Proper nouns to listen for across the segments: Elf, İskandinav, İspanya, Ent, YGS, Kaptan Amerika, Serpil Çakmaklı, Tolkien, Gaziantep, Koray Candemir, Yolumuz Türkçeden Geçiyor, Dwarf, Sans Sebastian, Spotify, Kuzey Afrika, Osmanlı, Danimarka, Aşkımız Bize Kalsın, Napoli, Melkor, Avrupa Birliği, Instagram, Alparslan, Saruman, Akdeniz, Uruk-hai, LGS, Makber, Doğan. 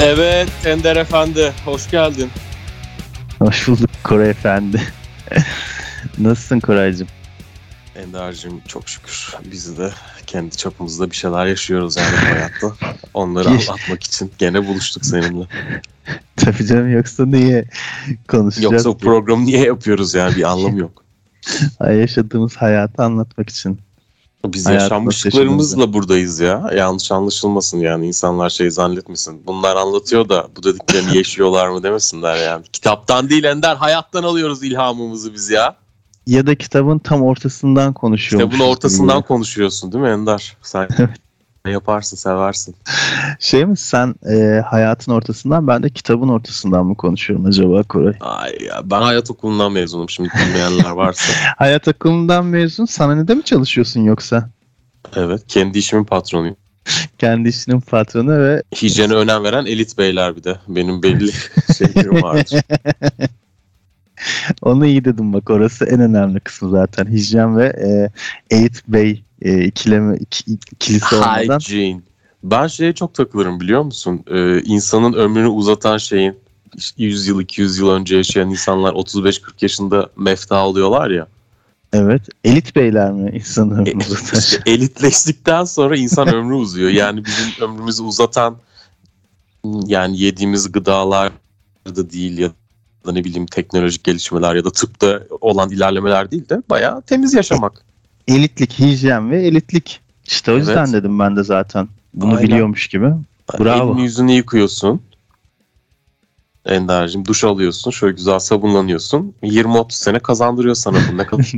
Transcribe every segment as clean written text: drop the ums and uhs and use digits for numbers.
Evet Ender Efendi, hoş geldin. Hoş bulduk Koray Efendi. Nasılsın Koraycığım? Ender'cığım çok şükür. Biz de kendi çapımızda bir şeyler yaşıyoruz yani hayatta. Onları anlatmak için gene buluştuk seninle. Tabii canım, yoksa niye konuşacağız? Yoksa o programı niye yapıyoruz yani, bir anlamı yok. Yaşadığımız hayatı anlatmak için. Biz yaşanmışlıklarımızla buradayız ya. Yanlış anlaşılmasın yani, insanlar şey zannetmesin. Bunlar anlatıyor da bu dediklerini yaşıyorlar mı demesinler yani. Kitaptan değil Ender, hayattan alıyoruz ilhamımızı biz ya. Ya da kitabın tam ortasından konuşuyorsun. Kitabın ortasından konuşuyorsun değil mi Ender? Sen yaparsın, seversin. Şey mi sen hayatın ortasından, ben de kitabın ortasından mı konuşuyorum acaba Koray? Ay ya, ben hayat okulundan mezunum, şimdi bilmeyenler varsa. Hayat okulundan mezun, sanayide mi çalışıyorsun yoksa? Evet, kendi işimin patronuyum. Kendi işinin patronu ve... Hijyene önem veren elit beyler bir de. Benim belli şeylerim vardır. Onu iyi dedim bak, orası en önemli kısmı zaten. Hijyen ve Eğit Bey ikilisi olmadan. Hygiene. Ben şeye çok takılırım biliyor musun? İnsanın ömrünü uzatan şeyin, 100 yıl 200 yıl önce yaşayan insanlar 35-40 yaşında mefta oluyorlar ya. Evet. Elit beyler mi insanın ömrünü uzatan? İşte elitleştikten sonra insan ömrü uzuyor. Yani bizim ömrümüzü uzatan, yani yediğimiz gıdalar da değil ya da ne bileyim teknolojik gelişmeler ya da tıpta olan ilerlemeler değil de bayağı temiz yaşamak. Elitlik, hijyen ve elitlik. İşte o yüzden dedim ben de zaten. Bunu aynen biliyormuş gibi. Bravo. Elini yüzünü yıkıyorsun Ender'cim, duş alıyorsun, şöyle güzel sabunlanıyorsun. 20-30 sene kazandırıyor sana bu. Ne kadar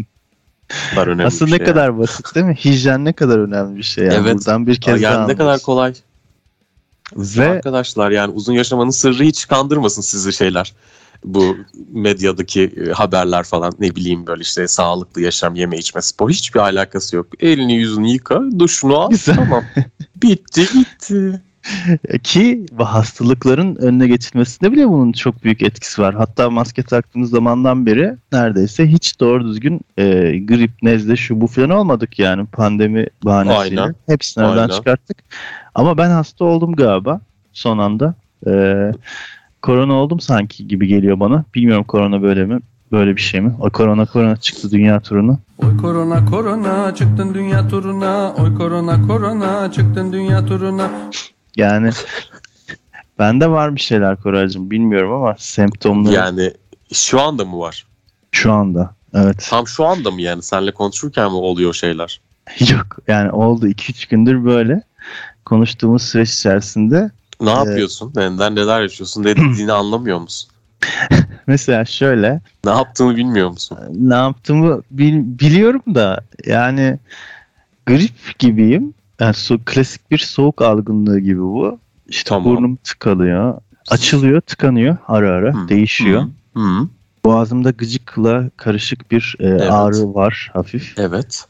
önemli. Aslında ne şey kadar yani basit değil mi? Hijyen ne kadar önemli bir şey. Yani evet. Buradan bir kez yani daha ne anlarsın kadar kolay. Ve arkadaşlar yani uzun yaşamanın sırrı hiç kandırmasın sizi şeyler. Bu medyadaki haberler falan, ne bileyim böyle işte sağlıklı yaşam, yeme içme, spor, hiçbir alakası yok. Elini yüzünü yıka, duşunu al, tamam. Bitti gitti. Ki hastalıkların önüne geçilmesinde bile bunun çok büyük etkisi var. Hatta maske taktığımız zamandan beri neredeyse hiç doğru düzgün grip, nezle, şu bu falan olmadık yani, pandemi bahanesiyle. Aynen. Hepsini oradan çıkarttık. Ama ben hasta oldum galiba son anda. Korona oldum sanki gibi geliyor bana. Bilmiyorum korona böyle mi? Böyle bir şey mi? O korona çıktı dünya turuna. Oy korona korona çıktın dünya turuna. Oy korona korona çıktın dünya turuna. Yani bende var bir şeyler Koraycığım. Bilmiyorum ama semptomları. Yani şu anda mı var? Şu anda. Evet. Tam şu anda mı yani? Seninle konuşurken mi oluyor şeyler? Yok. Yani oldu. 2-3 gündür böyle konuştuğumuz süreç içerisinde. Ne yapıyorsun? Neler yaşıyorsun? Ne dediğini anlamıyor musun? Mesela şöyle. Ne yaptığımı bilmiyor musun? Ne yaptığımı biliyorum da yani grip gibiyim. Yani klasik bir soğuk algınlığı gibi bu. İşte tamam. Burnum tıkalıyor. Açılıyor, tıkanıyor ara ara. Değişiyor. Boğazımda gıcıkla karışık bir ağrı var hafif. Evet.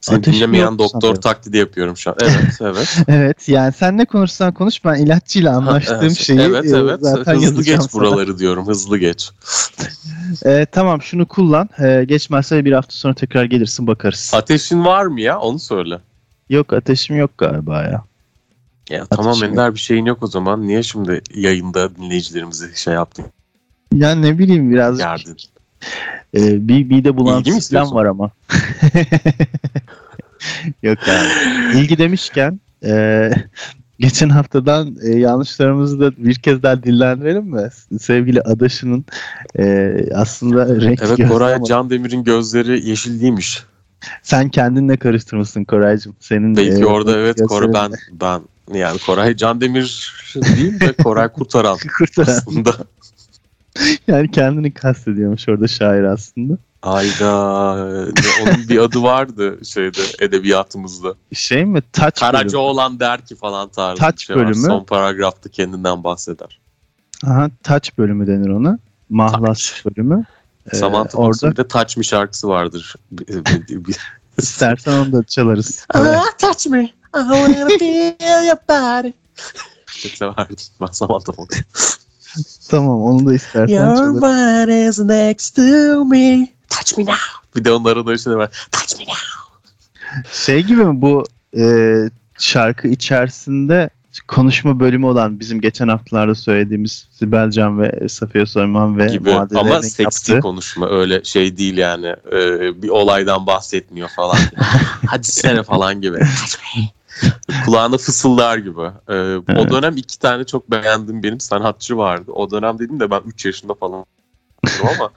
Seni dinlemeyen doktor sanıyorum taklidi yapıyorum şu an. Evet. Evet yani sen ne konuşsan konuş, ben ilaççıyla anlaştığım şeyi evet, zaten hızlı geç sana buraları diyorum, hızlı geç. Tamam şunu kullan, geçmezse bir hafta sonra tekrar gelirsin bakarız. Ateşin var mı ya, onu söyle. Yok ateşim yok galiba ya. Ya tamam Ender, bir şeyin yok o zaman, niye şimdi yayında dinleyicilerimizi şey yaptın? Ya ne bileyim biraz. Yardım. Bir de bulantıdan var ama. Yok abi. İlgi demişken geçen haftadan yanlışlarımızı da bir kez daha dillendirelim mi? Sevgili adaşının aslında renk gözleri. Evet, Koray Candemir'in gözleri yeşil değilmiş. Sen kendinle karıştırmışsın Koraycığım. Senin belki orada evet Koray ben yani Koray Candemir değil de Koray Kurtaran. Aslında. Yani kendini kastediyormuş orada şair aslında. Hayda. Onun bir adı vardı şeyde, edebiyatımızda. Şey mi? Taç bölümü. Karacaoğlan der ki falan tarzı. Taç şey bölümü. Son paragrafta kendinden bahseder. Aha, taç bölümü denir ona. Mahlas taç bölümü. Samantha Fox'un bir de Taç mı şarkısı vardır. İstersen onu da çalarız. Taç mı? I wanna feel your body. Çok severdim ben Samantha Fox. Tamam, onu da istersen çalırım. Your body is next to me. Touch me now. Bir de onların öyle şeyler var. Touch me now. Şey gibi mi bu şarkı içerisinde konuşma bölümü olan bizim geçen haftalarda söylediğimiz Sibel Can ve Safiye Soyman ve gibi. Ama seksi yaptı. Konuşma öyle şey değil yani, bir olaydan bahsetmiyor falan. Hadi sene falan gibi. Kulağına fısıldar gibi. Evet. O dönem iki tane çok beğendiğim benim sanatçı vardı. O dönem dedim de ben 3 yaşında falan ama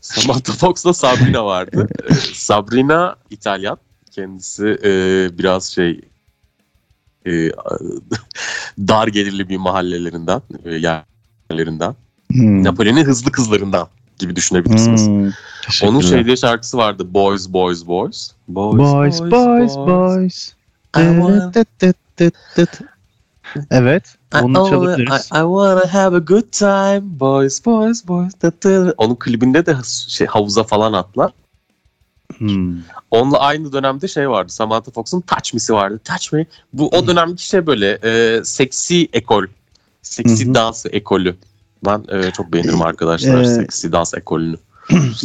Samantha Fox'la Sabrina vardı. Sabrina İtalyan. Kendisi biraz şey dar gelirli bir mahallelerinden, yerlerinden. Napoli'nin hızlı kızlarından gibi düşünebilirsiniz. Onun şeyde şarkısı vardı. Boys, boys, boys. Boys, boys, boys, boys. Boys. Evet. Onu çalabiliriz. I wanna have a good time. Boys, boys, boys. Onun klibinde de şey, havuza falan atlar. Onunla aynı dönemde şey vardı. Samantha Fox'un Touch Me'si vardı. Touch Me. Bu o dönemki şey böyle seksi ekol. Seksi dans ekolü. Ben çok beğenirim arkadaşlar. Seksi dans ekolünü.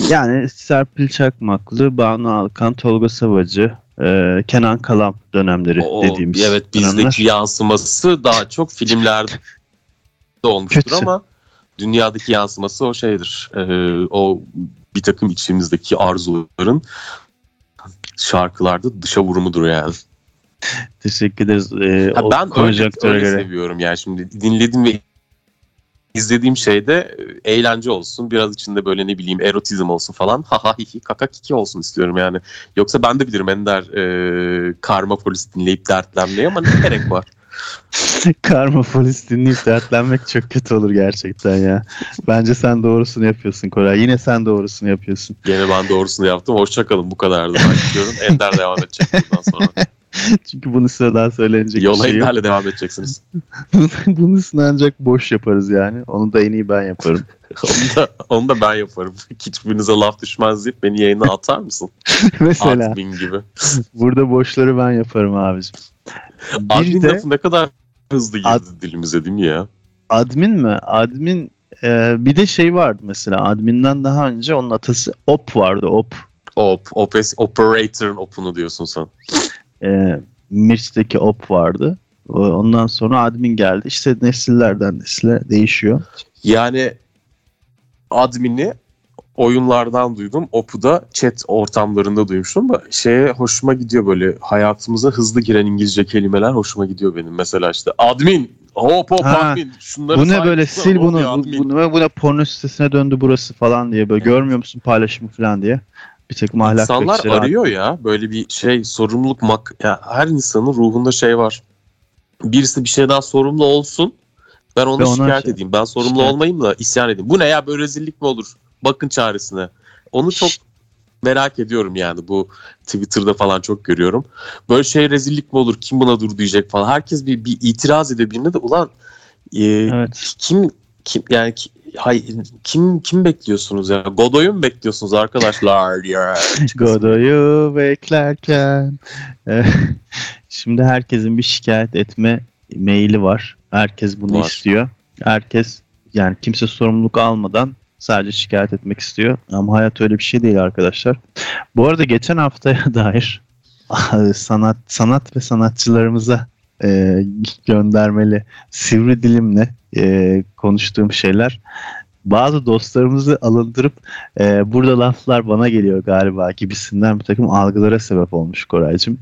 Yani Serpil Çakmaklı, Banu Alkan, Tolga Savacı, Kenan Kalam dönemleri dediğimiz. Evet, bizdeki dönemler. Yansıması daha çok filmlerde olmuştur kötü. Ama dünyadaki yansıması o şeydir. O bir takım içimizdeki arzuların şarkılarda dışa vurumudur yani. Teşekkür ederiz. Ben öyle seviyorum yani, şimdi dinledim ve izlediğim şeyde eğlence olsun, biraz içinde böyle ne bileyim erotizm olsun falan, ha ha hi hi kaka kiki olsun istiyorum yani. Yoksa ben de bilirim Ender karma polis dinleyip dertlenmeye, ama ne gerek var? Karma polis dinleyip dertlenmek çok kötü olur gerçekten ya. Bence sen doğrusunu yapıyorsun Koray. Yine sen doğrusunu yapıyorsun. Yine ben doğrusunu yaptım. Hoşçakalın, bu kadardı. Ender devam edecek bundan sonra. Çünkü bunun üstüne daha söylenecek yola bir şey yok. Yola Ender'le devam edeceksiniz. Bunun üstüne ancak boş yaparız yani. Onu da en iyi ben yaparım. onu da ben yaparım. Hiçbirinize laf düşmez deyip beni yayına atar mısın? Mesela. Admin gibi. Burada boşları ben yaparım abicim. Admin lafı ne kadar hızlı girdi dilimize değil mi ya? Admin mi? Admin bir de şey vardı mesela. Admin'den daha önce onun atası op vardı. Op. Operator'ın opunu diyorsun sen. Mirç'teki op vardı. Ondan sonra admin geldi. İşte nesillerden nesile değişiyor. Yani admini oyunlardan duydum. Op'u da chat ortamlarında duymuştum da şeye hoşuma gidiyor, böyle hayatımıza hızlı giren İngilizce kelimeler hoşuma gidiyor benim. Mesela işte admin, hop admin. Şunları bu ne böyle, sil bunu. Buna porno sitesine döndü burası falan diye böyle, görmüyor musun paylaşımı falan diye. İnsanlar arıyor ya böyle bir şey, sorumluluk ya, her insanın ruhunda şey var. Birisi bir şeyden sorumlu olsun. Ben onu şikayet edeyim. Ben sorumlu olmayayım da isyan edeyim. Bu ne ya, böyle rezillik mi olur? Bakın çaresine. Onu çok merak ediyorum yani, bu Twitter'da falan çok görüyorum. Böyle şey, rezillik mi olur? Kim buna dur diyecek falan. Herkes bir itiraz ediyor birine de, ulan kim yani kim bekliyorsunuz ya? Godoy'u mu bekliyorsunuz arkadaşlar? Godoy'u beklerken şimdi herkesin bir şikayet etme maili var. Herkes bunu istiyor. Herkes yani, kimse sorumluluk almadan sadece şikayet etmek istiyor. Ama hayat öyle bir şey değil arkadaşlar. Bu arada geçen haftaya dair sanat ve sanatçılarımıza göndermeli sivri dilimle konuştuğum şeyler bazı dostlarımızı alındırıp burada laflar bana geliyor galiba gibisinden bir takım algılara sebep olmuş Koraycığım.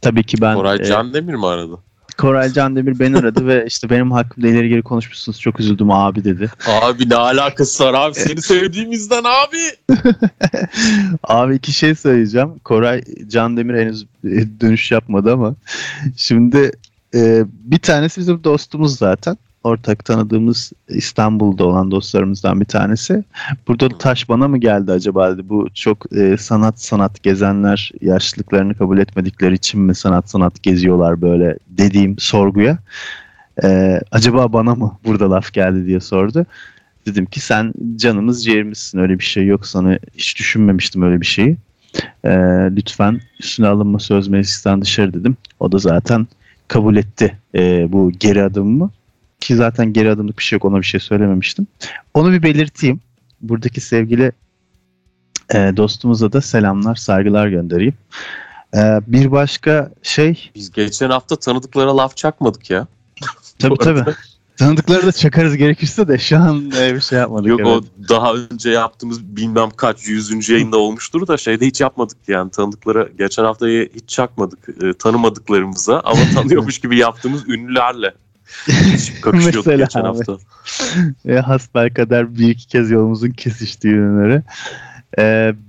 Tabii ki ben... Koray Candemir mi aradı? Koray Candemir beni aradı ve işte benim hakkımda ileri geri konuşmuşsunuz, çok üzüldüm abi dedi. Abi ne alakası var abi, seni sevdiğimizden abi. Abi iki şey söyleyeceğim. Koray Candemir henüz dönüş yapmadı ama şimdi bir tanesi bizim dostumuz zaten. Ortak tanıdığımız İstanbul'da olan dostlarımızdan bir tanesi. Burada taş bana mı geldi acaba dedi. Bu çok sanat gezenler yaşlılıklarını kabul etmedikleri için mi sanat geziyorlar böyle dediğim sorguya. Acaba bana mı burada laf geldi diye sordu. Dedim ki sen canımız ciğerimizsin, öyle bir şey yok, sana hiç düşünmemiştim öyle bir şeyi. Lütfen üstüne alınma, söz meclisten dışarı dedim. O da zaten kabul etti bu geri adımımı. Ki zaten geri adımlık bir şey yok, ona bir şey söylememiştim. Onu bir belirteyim. Buradaki sevgili dostumuza da selamlar, saygılar göndereyim. Bir başka şey... Biz geçen hafta tanıdıklara laf çakmadık ya. Tabii. Tanıdıkları da çakarız gerekirse de şu an bir şey yapmadık. Yok evet. O daha önce yaptığımız bilmem kaç 100. yayında olmuştur da şeyde hiç yapmadık yani tanıdıklara. Geçen haftayı hiç çakmadık tanımadıklarımıza ama tanıyormuş gibi yaptığımız ünlülerle hiç kakışıyorduk geçen hafta. Hasbelkader bir iki kez yolumuzun kesiştiği ünlüleri.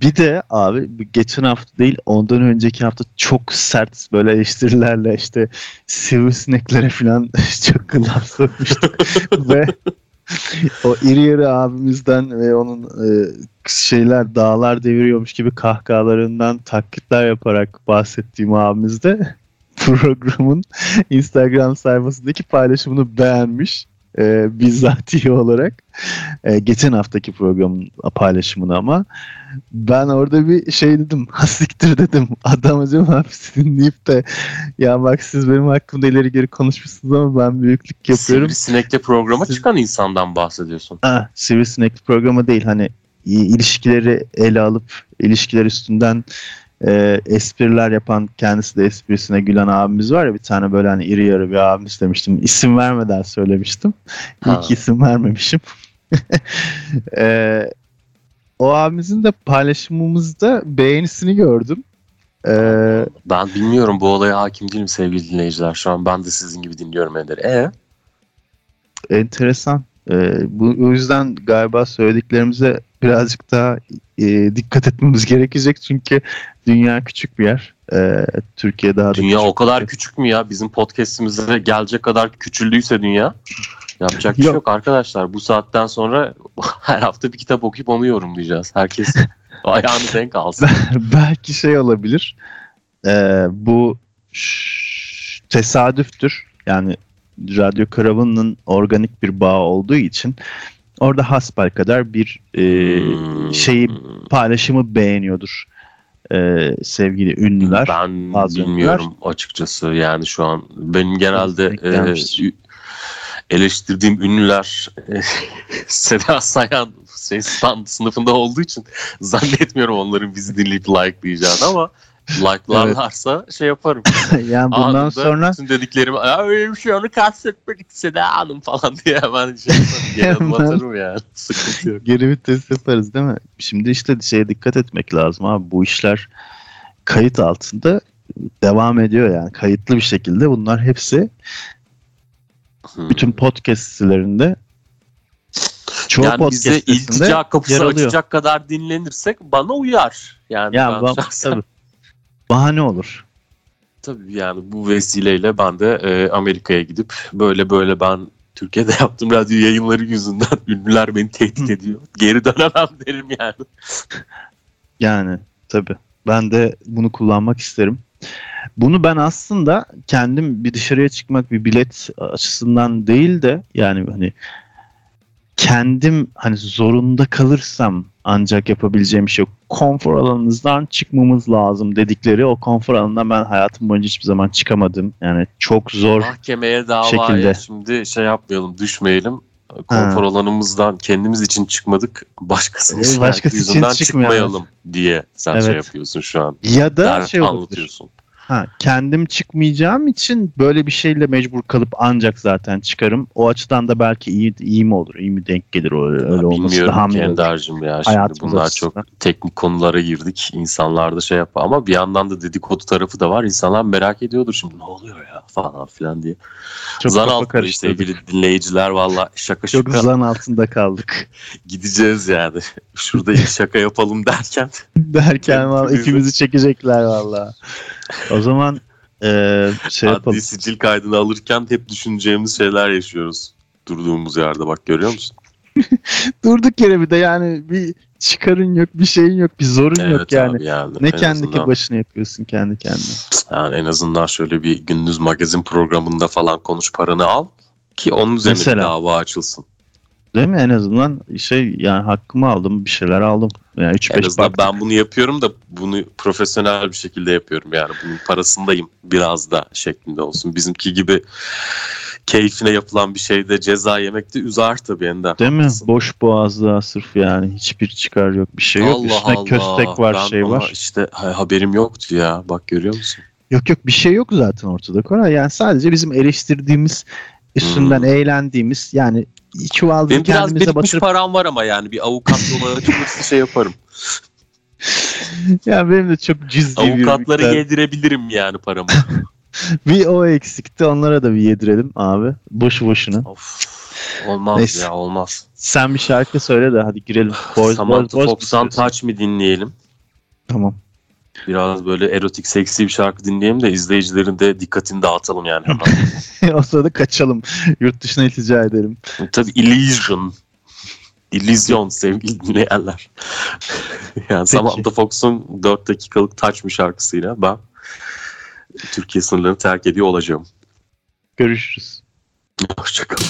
Bir de abi geçen hafta değil ondan önceki hafta çok sert böyle eleştirilerle işte sivrisineklere falan çok laf sokmuştuk ve o iri yarı abimizden ve onun şeyler dağlar deviriyormuş gibi kahkahalarından taklitler yaparak bahsettiğim abimiz de programın Instagram sayfasındaki paylaşımını beğenmiş. Bizatihi olarak geçen haftaki programın paylaşımını ama ben orada bir şey dedim, hastiktir dedim, adam hocam hapisini deyip de ya bak siz benim hakkımda ileri geri konuşmuşsunuz ama ben büyüklük yapıyorum. Sivrisinekli programa çıkan insandan bahsediyorsun. Sivrisinekli programa değil hani ilişkileri ele alıp ilişkiler üstünden espriler yapan kendisi de esprisine gülen abimiz var ya bir tane böyle hani iri yarı bir abimiz demiştim. İsim vermeden söylemiştim. İlk isim vermemişim. O abimizin de paylaşımımızda beğenisini gördüm. Ben bilmiyorum bu olaya hakim değilim sevgili dinleyiciler. Şu an ben de sizin gibi dinliyorum Ender. Enteresan. O yüzden galiba söylediklerimize birazcık daha dikkat etmemiz gerekecek çünkü dünya küçük bir yer. Türkiye daha da küçük. Dünya o kadar küçük mü ya? Bizim podcast'imize gelecek kadar küçüldüyse dünya yapacak bir şey yok arkadaşlar. Bu saatten sonra her hafta bir kitap okuyup onu yorumlayacağız. Herkes ayağını denk alsın. Belki şey olabilir. Bu tesadüftür. Yani Radyo Karavan'ın organik bir bağı olduğu için orada hasbelkader bir şeyi paylaşımı beğeniyordur sevgili ünlüler. Ben bilmiyorum ünlüler. Açıkçası yani şu an benim genelde eleştirdiğim ünlüler Seda Sayan sınıfında olduğu için zannetmiyorum onların bizi dinleyip likelayacağını ama like'larlarsa şey yaparım. Yani bundan anında sonra bütün dediklerimi öyle bir şey onu kastetmedik Seda Hanım falan diye hemen şey yaparım. Atarım yani. Sıkıntı yok. Geri vites yaparız değil mi? Şimdi işte şeye dikkat etmek lazım abi. Bu işler kayıt altında devam ediyor yani. Kayıtlı bir şekilde bunlar hepsi bütün podcast sitelerinde çoğu yani bize iltica kapısı açacak kadar dinlenirsek bana uyar. Yani ben tabii. Bahane olur. Tabii yani bu vesileyle ben de Amerika'ya gidip böyle ben Türkiye'de yaptığım radyo yayınları yüzünden ünlüler beni tehdit ediyor. Geri dönemem derim yani. Yani tabii. Ben de bunu kullanmak isterim. Bunu ben aslında kendim bir dışarıya çıkmak bir bilet açısından değil de yani hani kendim hani zorunda kalırsam ancak yapabileceğim bir şey yok. Konfor alanınızdan çıkmamız lazım dedikleri o konfor alanından ben hayatım boyunca hiçbir zaman çıkamadım. Yani çok zor mahkemeye davaya şimdi şey yapmayalım düşmeyelim. Konfor alanımızdan kendimiz için çıkmadık. Başkası yüzünden çıkmayalım diye sen şey yapıyorsun şu an. Ya da şey anlatıyorsun. Kendim çıkmayacağım için böyle bir şeyle mecbur kalıp ancak zaten çıkarım. O açıdan da belki iyi mi olur, iyi mi denk gelir öyle olması daha mı? Bilmiyorum Kendar'cığım ya şimdi bunlar açısından. Çok teknik konulara girdik. İnsanlar da şey yapar ama bir yandan da dedikodu tarafı da var. İnsanlar merak ediyordur şimdi ne oluyor ya falan filan diye. Çok zan altında işte sevgili dinleyiciler valla şaka. Çok zan altında kaldık. Gideceğiz yani. Şurada ilk şaka yapalım derken valla ikimizi çekecekler valla. O zaman şey yapalım. Adli sicil kaydını alırken hep düşüneceğimiz şeyler yaşıyoruz. Durduğumuz yerde bak görüyor musun? Durduk yere bir de yani bir çıkarın yok, bir şeyin yok, bir zorun yok yani. Ne kendiki başına yapıyorsun kendi kendine. Yani en azından şöyle bir gündüz magazin programında falan konuş paranı al ki onun üzerine bir dava açılsın. Değil mi? En azından şey yani hakkımı aldım, bir şeyler aldım. Yani 3-5 en azından ben bunu yapıyorum da bunu profesyonel bir şekilde yapıyorum. Yani bunun parasındayım biraz da şeklinde olsun. Bizimki gibi keyfine yapılan bir şeyde ceza yemek de üzer tabii Ender. Değil mi? Boş boğazlığa sırf yani hiçbir çıkar yok, bir şey yok. Üstüne köstek var, şey var. İşte haberim yoktu ya. Bak görüyor musun? Yok bir şey yok zaten ortada Koray. Yani sadece bizim eleştirdiğimiz üstünden eğlendiğimiz, yani çuvalda kendimize batırıp... Benim biraz birikmiş param var ama yani bir avukat olarak açılırsa şey yaparım. Yani benim de çok cüzdi bir miktar. Avukatları yedirebilirim yani paramı. Bir o eksikti, onlara da bir yedirelim abi. Boşu boşuna. Of. Olmaz. Neyse. Ya olmaz. Sen bir şarkı söyle de hadi girelim. Samantha Fox'tan Touch mi dinleyelim? Tamam. Biraz böyle erotik seksi bir şarkı dinleyelim de izleyicilerin de dikkatini dağıtalım yani. O sırada kaçalım. Yurt dışına iltica edelim. Tabii Illusion. İllüzyon sevgili dinleyenler. Yani Samantha Fox'un 4 dakikalık Touch mi şarkısıyla ben Türkiye sınırlarını terk ediyor olacağım. Görüşürüz. Hoşçakalın.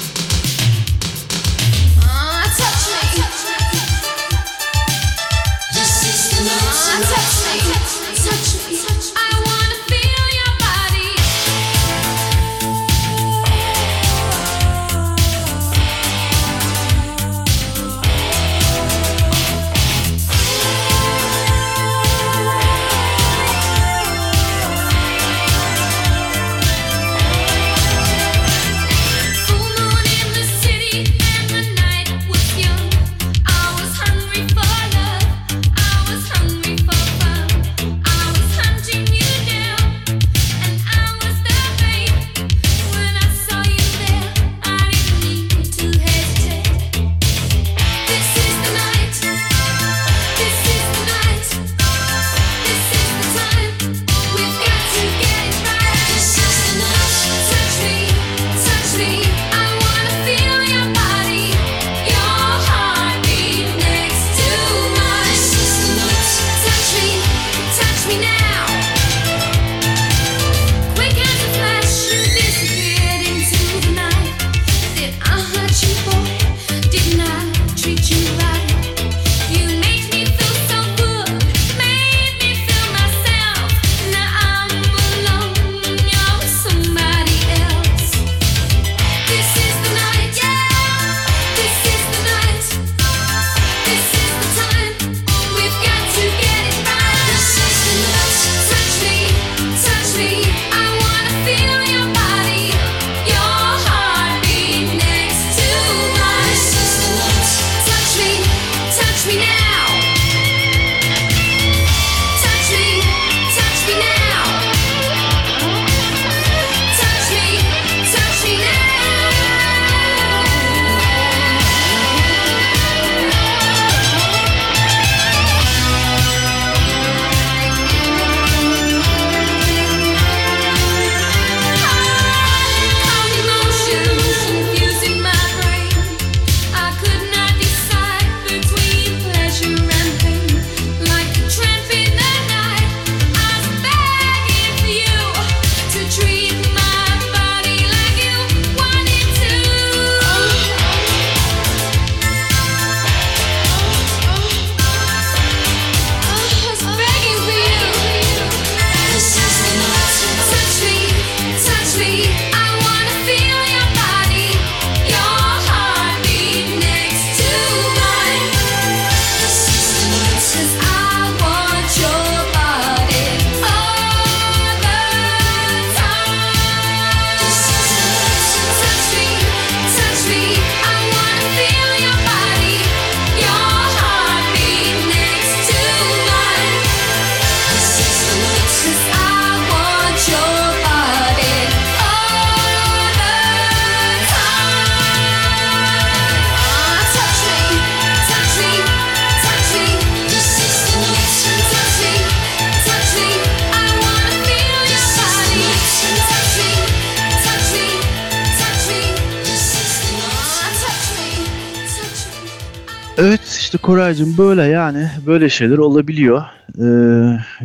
İşte Koraycığım böyle yani böyle şeyler olabiliyor.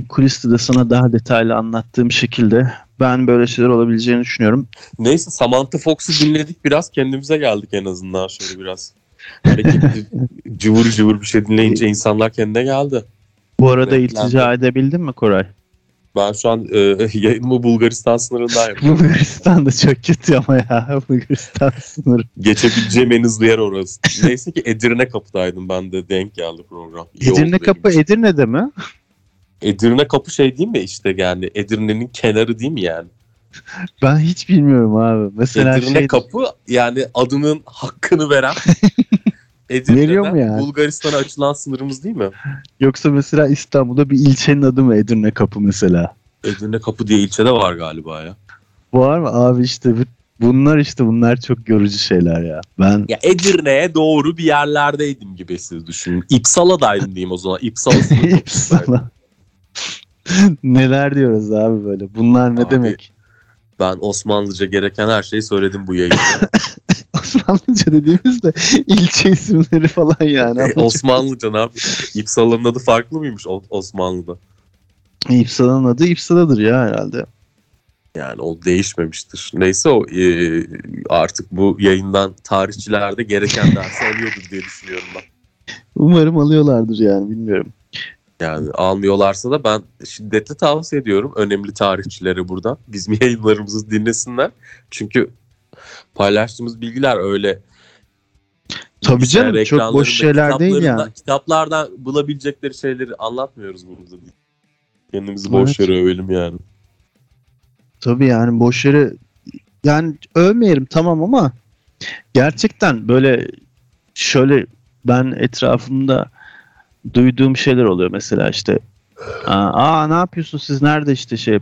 Kuliste de sana daha detaylı anlattığım şekilde ben böyle şeyler olabileceğini düşünüyorum. Neyse Samantha Fox'u dinledik, biraz kendimize geldik en azından şöyle biraz. Cıvır cıvır bir şey dinleyince insanlar kendine geldi. Bu arada iltica edebildin mi Koray? Ben şu an yayınımı Bulgaristan sınırından yapıyorum. Bulgaristan da çok kötü ama ya. Bulgaristan sınırı. Geçebileceğim en hızlı yer orası. Neyse ki Edirnekapı'daydım ben de. Denk geldi program. Edirnekapı Edirne'de mi? Edirnekapı şey değil mi işte yani? Edirne'nin kenarı değil mi yani? Ben hiç bilmiyorum abi. Mesela Edirnekapı yani adının hakkını veren Edirne'den Bulgaristan'a açılan sınırımız değil mi? Yoksa mesela İstanbul'da bir ilçenin adı mı Edirnekapı mesela? Edirnekapı diye ilçe de var galiba ya. Var mı abi işte bunlar çok yorucu şeyler ya. Ben ya Edirne'ye doğru bir yerlerdeydim gibi siz düşünün. İpsala'daydım diyeyim o zaman. İpsala. Neler diyoruz abi böyle? Bunlar ne abi, demek? Ben Osmanlıca gereken her şeyi söyledim bu yayında. Osmanlıca dediğimizde ilçe isimleri falan yani. Osmanlıca ne yapayım? İpsala'nın adı farklı mıymış Osmanlı'da? İpsala'nın adı İpsala'dır ya herhalde. Yani o değişmemiştir. Neyse o artık bu yayından tarihçilerde gereken dersi alıyordur diye düşünüyorum ben. Umarım alıyorlardır yani bilmiyorum. Yani almıyorlarsa da ben şiddetle tavsiye ediyorum önemli tarihçilere buradan. Bizim yayınlarımızı dinlesinler. Çünkü paylaştığımız bilgiler öyle. Tabii canım çok boş şeyler değil yani. Kitaplardan bulabilecekleri şeyleri anlatmıyoruz burada. Kendimizi boş yere övelim yani. Tabii yani boş yere yani övmeyelim tamam ama gerçekten böyle şöyle ben etrafımda duyduğum şeyler oluyor mesela işte ne yapıyorsunuz siz nerede işte şey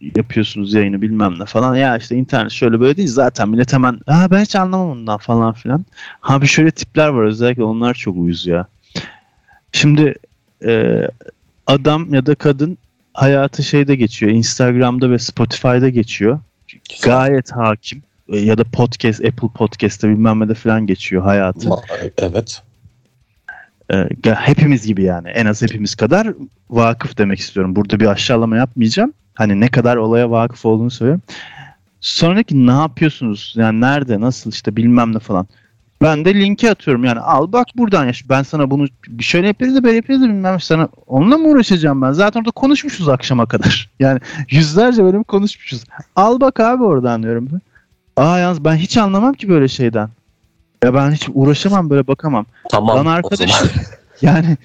yapıyorsunuz yayını bilmem ne falan ya işte internet şöyle böyle değil zaten millet hemen ben hiç anlamam ondan falan filan bir şöyle tipler var özellikle onlar çok uyuz ya şimdi adam ya da kadın hayatı şeyde geçiyor Instagram'da ve Spotify'da geçiyor gayet hakim ya da podcast Apple Podcast'ta bilmem ne falan geçiyor hayatı evet hepimiz gibi yani en az hepimiz kadar vakıf demek istiyorum. Burada bir aşağılama yapmayacağım. Hani ne kadar olaya vakıf olduğunu söylüyorum. Sonraki ne yapıyorsunuz? Yani nerede, nasıl işte bilmem ne falan. Ben de linki atıyorum yani al bak buradan ya ben sana bunu şöyle yaparız da böyle yaparız da bilmem sana onunla mı uğraşacağım ben? Zaten orada konuşmuşuz akşama kadar. Yani yüzlerce bölüm konuşmuşuz. Al bak abi oradan diyorum ben. Yalnız ben hiç anlamam ki böyle şeyden. Ya ben hiç uğraşamam böyle bakamam. Tamam. Lan arkadaş yani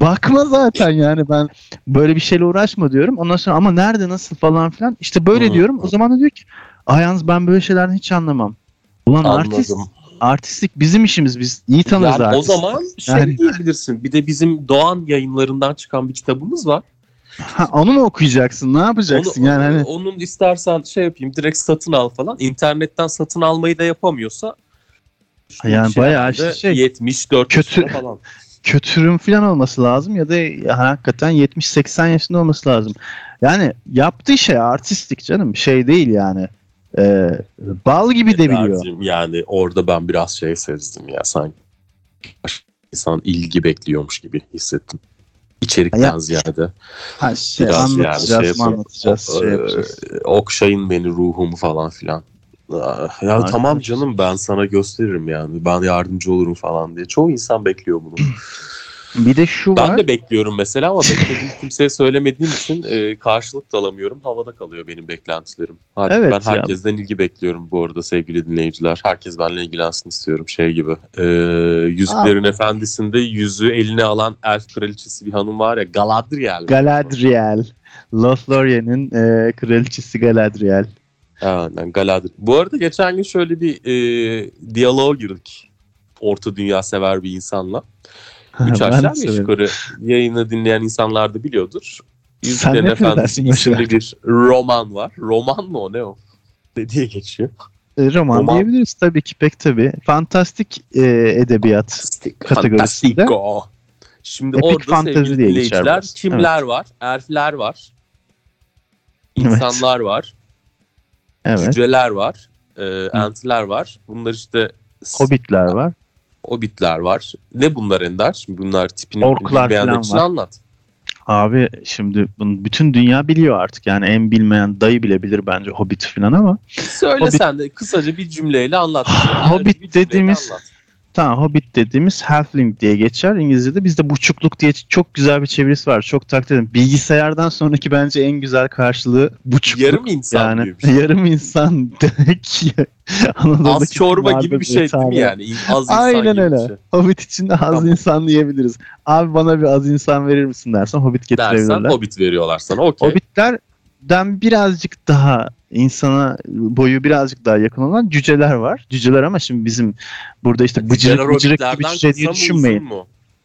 bakma zaten yani ben böyle bir şeyle uğraşma diyorum. Ondan sonra ama nerede nasıl falan filan işte böyle diyorum. O zaman da diyor ki yalnız ben böyle şeylerden hiç anlamam. Ulan anladım. Artistlik bizim işimiz biz iyi tanırız yani artistlik. O zaman diyebilirsin bir de bizim Doğan yayınlarından çıkan bir kitabımız var. Onu mu okuyacaksın? Ne yapacaksın? Yani hani... Onun istersen şey yapayım direkt satın al falan. İnternetten satın almayı da yapamıyorsa yani bayağı şey 74 kötü falan. Kötürüm falan olması lazım ya da hakikaten 70-80 yaşında olması lazım. Yani yaptığı şey artistlik canım şey değil yani. Bal gibi de biliyor. Yani orada ben biraz şey sezdim ya sanki insan ilgi bekliyormuş gibi hissettim. İçerikten ziyade. Anlatacağız. Okşayın beni ruhumu falan filan. Ya tamam canım ben sana gösteririm yani ben yardımcı olurum falan diye çoğu insan bekliyor bunu. Bir de şu ben var. Ben de bekliyorum mesela ama beklediğim kimseye söylemediğim için karşılık da alamıyorum havada kalıyor benim beklentilerim. Evet, ben herkesten ilgi bekliyorum bu arada sevgili dinleyiciler herkes benimle ilgilensin istiyorum şey gibi Yüzüklerin Efendisi'nde yüzüğü eline alan elf kraliçesi bir hanım var ya Galadriel. Lothlorien'in kraliçesi Galadriel. Aynen Galadriel. Bu arada geçen gün şöyle bir diyaloğa girdik. Orta Dünya sever bir insanla. 3 aşağı 5 yukarı yayını dinleyen insanlar da biliyordur. Yüzüklerin Efendisi isimli bir roman var. Roman mı o ne o? Dediği geçiyor. Roman diyebiliriz tabii ki pek tabii. Fantastik edebiyat kategorisinde. Fantastico. Şimdi orada sevgili dinleyiciler kimler var? Elfler var. İnsanlar var. Evet. Cüceler var, entiler var. Bunlar işte... Hobbitler var. Ne bunlar Ender? Şimdi bunlar tipini bilmeyenler için anlat. Abi şimdi bunu bütün dünya biliyor artık. Yani en bilmeyen dayı bile bilir bence Hobbit falan ama... Söyle sen de kısaca bir cümleyle anlat. Hobbit dediğimiz halfling diye geçer İngilizce'de. Bizde buçukluk diye çok güzel bir çevirisi var. Çok takdir ederim. Bilgisayardan sonraki bence en güzel karşılığı buçukluk. Yarım insan yani, diyor bir şey. Yarım insan demek az çorba gibi bir şey değil mi yani? Az insan aynen öyle. Şey. Hobbit için de az insan diyebiliriz. Abi bana bir az insan verir misin dersen Hobbit getirebilirler. Dersen Hobbit veriyorlar sana. Okay. Hobbitler den birazcık daha insana boyu birazcık daha yakın olan cüceler var. Cüceler ama şimdi bizim burada işte bıcırık bıcırık gibi cüce diye düşünmeyin.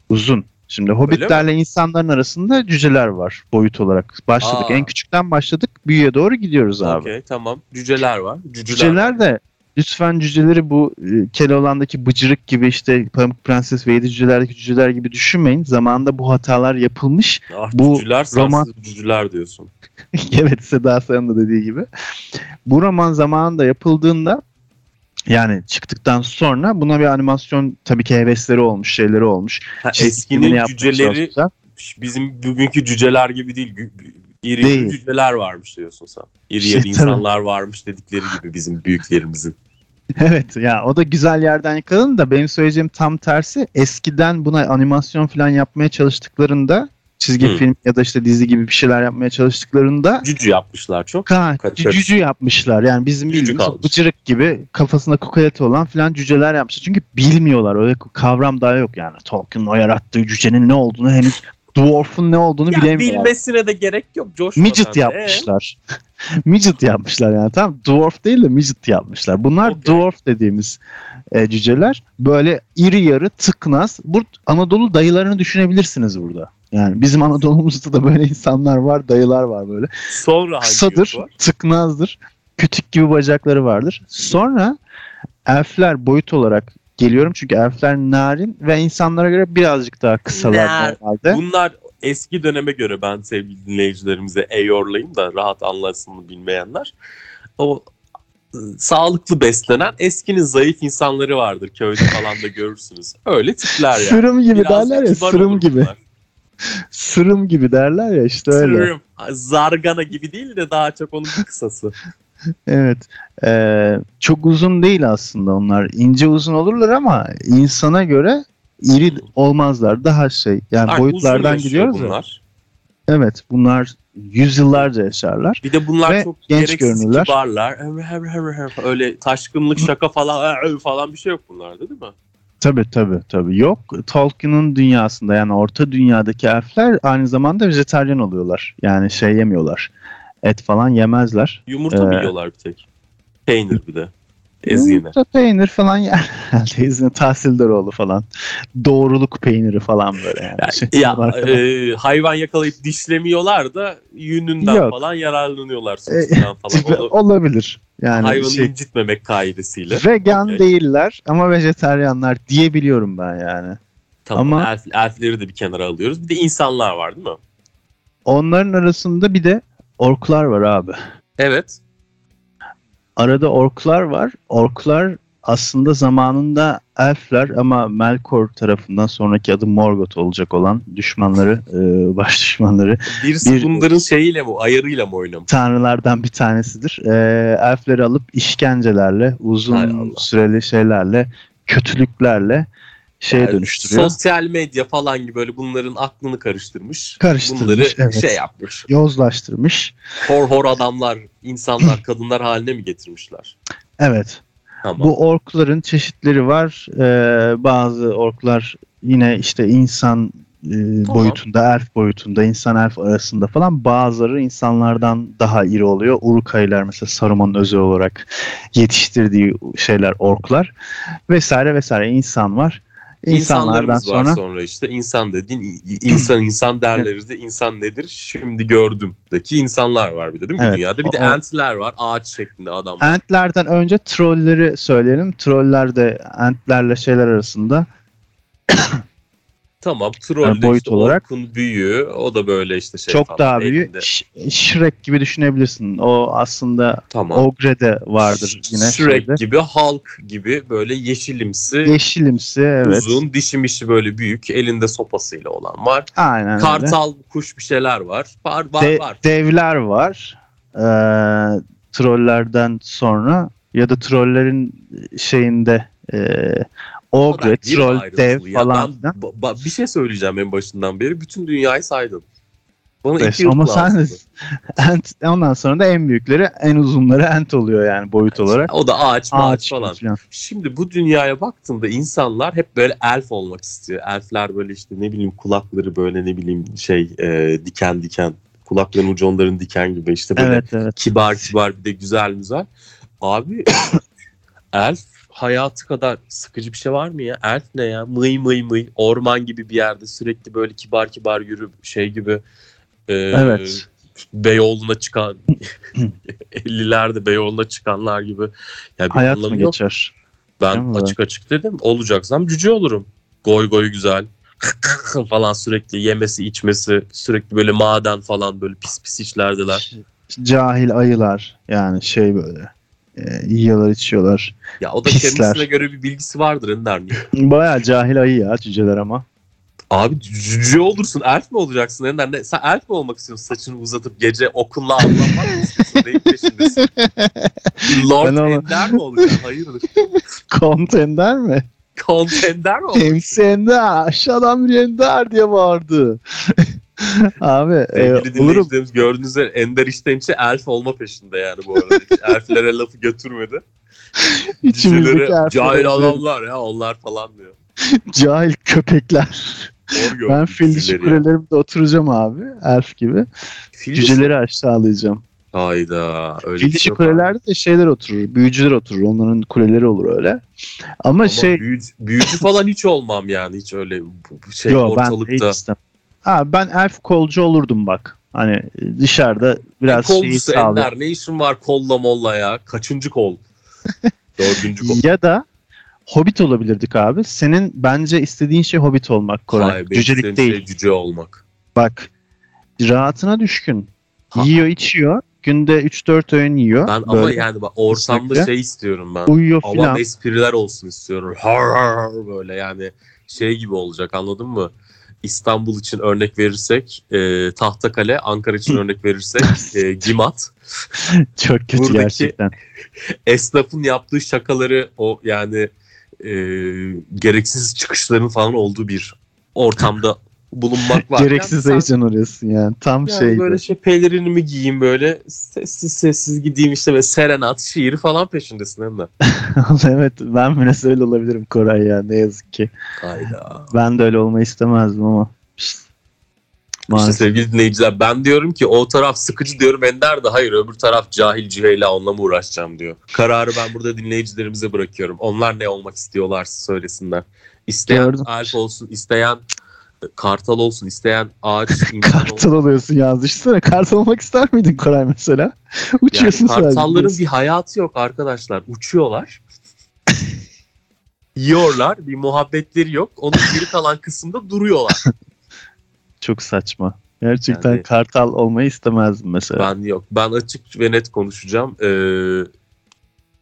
Uzun. Şimdi Hobbitlerle insanların arasında cüceler var boyut olarak. Başladık. En küçükten başladık. Büyüğe doğru gidiyoruz abi. Okey, tamam. Cüceler var. Cüceler de lütfen cüceleri bu Keloğlan'daki bıcırık gibi işte Pamuk Prenses ve Yedi Cüceler'deki cüceler gibi düşünmeyin. Zamanında bu hatalar yapılmış. Ah, bu cüceler sensiz cüceler diyorsun. Evet, Seda Sayan'ın da dediği gibi. Bu roman zamanında yapıldığında, yani çıktıktan sonra buna bir animasyon tabii ki hevesleri olmuş, şeyleri olmuş. Ha, eskinin cüceleri bizim bugünkü cüceler gibi değil. İri cüceler varmış diyorsun sen. İri yarı insanlar varmış dedikleri gibi bizim büyüklerimizin. Evet ya, o da güzel yerden yakaladın da benim söyleyeceğim tam tersi. Eskiden buna animasyon falan yapmaya çalıştıklarında, çizgi film ya da işte dizi gibi bir şeyler yapmaya çalıştıklarında cücü yapmışlar çok. Cücü yapmışlar. Yani bizim bildiğimiz bıcırık gibi kafasında kukuleti olan filan cüceler yapmışlar. Çünkü bilmiyorlar. Öyle kavram daha yok yani. Tolkien'in o yarattığı cücenin ne olduğunu henüz Dwarf'un ne olduğunu ya bilemiyorlar. Bilmesine de gerek yok. Midget yapmışlar. Midget yapmışlar yani, tamam. Dwarf değil de midget yapmışlar. Bunlar okay. Dwarf dediğimiz cüceler. Böyle iri yarı tıknaz. Anadolu dayılarını düşünebilirsiniz burada. Yani bizim Anadolu'muzda da böyle insanlar var, dayılar var böyle. Sonra kısadır, tıknazdır, kütük gibi bacakları vardır. Sonra elfler boyut olarak geliyorum çünkü elfler narin ve insanlara göre birazcık daha kısalar normalde. Bunlar eski döneme göre, ben sevgili dinleyicilerimize eyorlayayım da rahat anlasın bilmeyenler. O sağlıklı beslenen eskinin zayıf insanları vardır, köyde falan da görürsünüz. Öyle tipler yani. Sırım gibi biraz derler ya, sırım gibi. Bunlar. Sırım gibi derler ya işte öyle. Sırım. Zargana gibi değil de daha çok onun bir kısası. Evet. Çok uzun değil aslında onlar. İnce uzun olurlar ama insana göre iri olmazlar. Daha şey yani, boyutlardan gidiyoruz ya. Evet, bunlar yüzyıllarca yaşarlar. Bir de bunlar ve çok genç görünürler. Kibarlar. Öyle taşkınlık, şaka falan bir şey yok bunlarda değil mi? Tabii. Yok. Tolkien'in dünyasında yani Orta Dünya'daki elfler aynı zamanda vejetaryen oluyorlar. Yani şey yemiyorlar. Et falan yemezler. Yumurta yiyorlar bir tek. Peynir bir de. Yumurta, peynir falan yer. Ezine Tahsildaroğlu falan. Doğruluk peyniri falan böyle yani. Hayvan yakalayıp dişlemiyorlar da yününden falan yararlanıyorlar. Sütünden falan. Olabilir. Yani hayvanı incitmemek kaidesiyle. Vegan değiller ama vejetaryenler diyebiliyorum ben yani. Tamam, ama elfleri de bir kenara alıyoruz. Bir de insanlar var değil mi? Onların arasında bir de orklar var abi. Evet. Arada orklar var. Orklar aslında zamanında elfler ama Melkor tarafından, sonraki adı Morgoth olacak olan düşmanları, baş düşmanları. Bir bunların şeyiyle mi, ayarıyla mı oynamış? Tanrılardan bir tanesidir. Elfleri alıp işkencelerle, uzun süreli şeylerle, kötülüklerle dönüştürüyor. Sosyal medya falan gibi böyle bunların aklını karıştırmış. Bunları şey yapmış. Yozlaştırmış. Hor adamlar, insanlar, kadınlar haline mi getirmişler? Evet. Tamam. Bu orkların çeşitleri var. Bazı orklar yine işte insan boyutunda, elf boyutunda, insan elf arasında falan. Bazıları insanlardan daha iri oluyor. Uruk-hai'ler mesela, Saruman'ın özel olarak yetiştirdiği şeyler orklar. Vesaire insan var. İnsanlarımız var sonra işte insan dediğin insan derleriz de insan nedir şimdi gördümdeki insanlar var bir de değil mi? Evet. Dünyada bir de entler var, ağaç şeklinde adamlar. Entlerden önce trollleri söyleyelim. Troller de entlerle şeyler arasında. Tamam, troll boyut işte olarak Ork'un büyüğü, o da böyle işte şey çok falan, daha büyük. Shrek gibi düşünebilirsin. O aslında Ogre'de vardır yine. Shrek gibi, Hulk gibi böyle yeşilimsi evet. Uzun, dişimişi böyle büyük, elinde sopasıyla olan var. Aynen. Kartal, kuş bir şeyler var. Var. Devler var. Trollerden sonra ya da trollerin şeyinde Ogre, troll, dev falan. Bir şey söyleyeceğim en başından beri. Bütün dünyayı saydım. Bana iki yıl lazım. Ondan sonra da en büyükleri, en uzunları ent oluyor yani boyut olarak. O da ağaç falan. Şimdi bu dünyaya baktığımda insanlar hep böyle elf olmak istiyor. Elfler böyle işte ne bileyim kulakları böyle ne bileyim diken diken Kulakların ucu onların diken gibi işte böyle evet. kibar bir de güzel. Abi Elf hayatı kadar sıkıcı bir şey var mı ya? Elf ne ya? Mıy. Orman gibi bir yerde sürekli böyle kibar yürüp şey gibi. Evet. Beyoğlu'na çıkan 50'lerde Beyoğlu'na çıkanlar gibi. Yani hayat mı yok. Geçer? Ben açık dedim. Olacaksam cüce olurum. Goy güzel. falan sürekli yemesi içmesi sürekli böyle maden falan böyle pis işlerdiler. Cahil ayılar yani şey böyle yiyorlar içiyorlar. Ya o da pisler. Kendisine göre bir bilgisi vardır Ender mi? Baya cahil ayı ya cüceler ama. Abi cüce olursun elf mi olacaksın Ender? Ne? Sen elf mi olmak istiyorsun saçını uzatıp gece okulla avlanmak mı istiyorsun? Neyin peşindesin? Lord Ender mi olacaksın? Hayırdır? Kont Ender mi? Kontender mi? Temsi Ender. Aşağıdan bir Ender diye bağırdı. Abi. Dinleyicilerimiz gördüğünüz üzere Ender iştençi elf olma peşinde yani bu arada. Elflere lafı götürmedi. İçimizdekiler. Cahil adamlar ya onlar falan diyor. Cahil köpekler. Ben fil dişi kulelerimde oturacağım abi. Elf gibi. Cüceleri aşağılayacağım. Hayda. Fil dişi kulelerde de şeyler oturur. Büyücüler oturur. Onların kuleleri olur öyle. Ama şey... Büyücü falan hiç olmam yani. Hiç öyle şey yo, ortalıkta. Ben elf kolcu olurdum bak. Hani dışarıda biraz şeyi sağlayayım. Ender ne işin var kolla molla ya. Kaçıncı kol? 4. kol. Ya da Hobbit olabilirdik abi. Senin bence istediğin şey Hobbit olmak Koray. Hayır, cücelik değil. Şey cüce olmak. Bak rahatına düşkün. Yiyor içiyor. Günde 3-4 öğün yiyor. Ben böyle. Ama yani bak, ortamda kesinlikle. Şey istiyorum ben. Uyuyor falan. Aman espriler olsun istiyorum. Har böyle yani şey gibi olacak anladın mı? İstanbul için örnek verirsek Tahtakale, Ankara için örnek verirsek Gimat. Çok kötü buradaki gerçekten. Esnafın yaptığı şakaları o yani gereksiz çıkışların falan olduğu bir ortamda bulunmak var. Gereksiz heyecan arıyorsun yani. Tam yani şeydi. Böyle şey pelerinimi giyeyim böyle sessiz gideyim işte ve serenat şiiri falan peşindesin hem de. Evet ben münasebet olabilirim Koray ya ne yazık ki. Hayda. Ben de öyle olmayı istemezdim ama. İşte sevgili dinleyiciler ben diyorum ki o taraf sıkıcı diyorum Ender de hayır öbür taraf cahil cüheyla onunla mı uğraşacağım diyor. Kararı ben burada dinleyicilerimize bırakıyorum. Onlar ne olmak istiyorlarsa söylesinler. İsteyen gördüm. Alp olsun, isteyen kartal olsun, isteyen ağaç kartal oluyorsun yalnız. İşte kartal olmak ister miydin Koray mesela? Uçuyorsun yani kartalların bir hayatı yok arkadaşlar. Uçuyorlar. Yiyorlar. Bir muhabbetleri yok. Onun geri kalan kısmında duruyorlar. Çok saçma. Gerçekten yani, kartal olmayı istemezdim mesela. Ben yok. Ben açık ve net konuşacağım.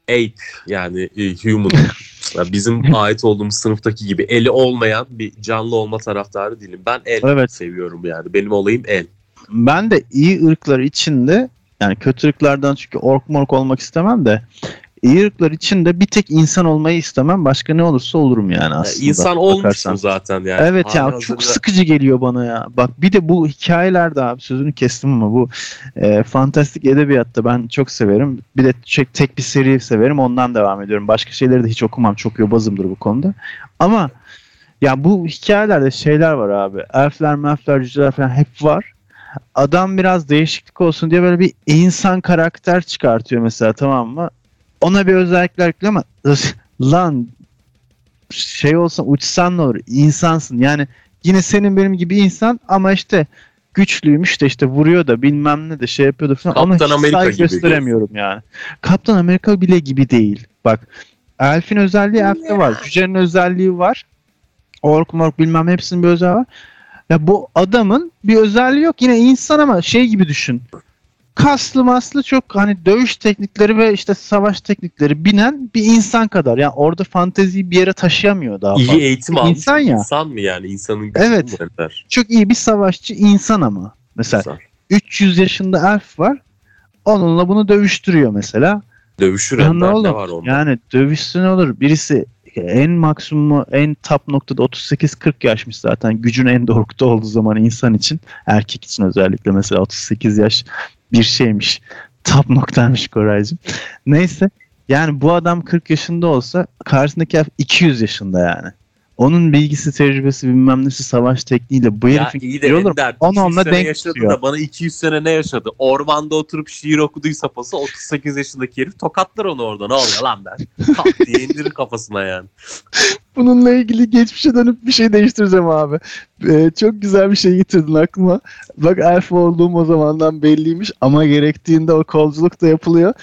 Ape yani human. Bizim ait olduğumuz sınıftaki gibi eli olmayan bir canlı olma taraftarı değilim. Ben el seviyorum yani. Benim olayım el. Ben de iyi ırklar içinde yani kötü ırklardan çünkü ork mork olmak istemem de iyi ırklar içinde bir tek insan olmayı istemem. Başka ne olursa olurum yani aslında. İnsan olmuşsun zaten yani. Evet ya çok sıkıcı geliyor bana ya. Bak bir de bu hikayelerde abi sözünü kestim ama bu fantastik edebiyatta ben çok severim. Bir de tek bir seri severim ondan devam ediyorum. Başka şeyleri de hiç okumam. Çok yobazımdır bu konuda. Ama ya bu hikayelerde şeyler var abi. Elfler, melfler, cüceler falan hep var. Adam biraz değişiklik olsun diye böyle bir insan karakter çıkartıyor mesela tamam mı? Ona bir özellikler ekleme. Lan şey olsan uçsan ne olur? İnsansın. Yani yine senin benim gibi insan ama işte güçlüymüş de işte vuruyor da bilmem ne de şey yapıyordu falan. Kaptan Amerika gibi gösteremiyorum yani. Kaptan Amerika bile gibi değil. Bak elfin özelliği elfte var. Cücenin özelliği var. Ork mork bilmem hepsinin bir özelliği var. Ya bu adamın bir özelliği yok. Yine insan ama şey gibi düşün. Kaslı maslı çok hani dövüş teknikleri ve işte savaş teknikleri binen bir insan kadar. Yani orada fanteziyi bir yere taşıyamıyor daha fazla. İyi eğitim almış insan ya. İnsan mı yani? İnsanın gücü evet. Çok iyi bir savaşçı insan ama. Mesela insan. 300 yaşında elf var. Onunla bunu dövüştürüyor mesela. Dövüşür ya ne var onda? Yani dövüşsün olur. Birisi en maksimumu en top noktada 38-40 yaşmış zaten. Gücün en dorukta olduğu zaman insan için. Erkek için özellikle mesela 38 yaş bir şeymiş. Top noktaymış Koraycığım. Neyse. Yani bu adam 40 yaşında olsa karşısındaki 200 yaşında yani. Onun bilgisi, tecrübesi, bilmem nesi, savaş tekniğiyle bu herifin giriyorlar. Ya onunla denk yaşadı da bana 200 sene ne yaşadı? Ormanda oturup şiir okuduysa pası 38 yaşındaki herif tokatlar onu orada. Ne oluyor lan ben? Kap diye indirir kafasına yani. Bununla ilgili geçmişe dönüp bir şey değiştireceğim abi. Çok güzel bir şey getirdin aklıma. Bak elf olduğum o zamandan belliymiş ama gerektiğinde o kolculuk da yapılıyor.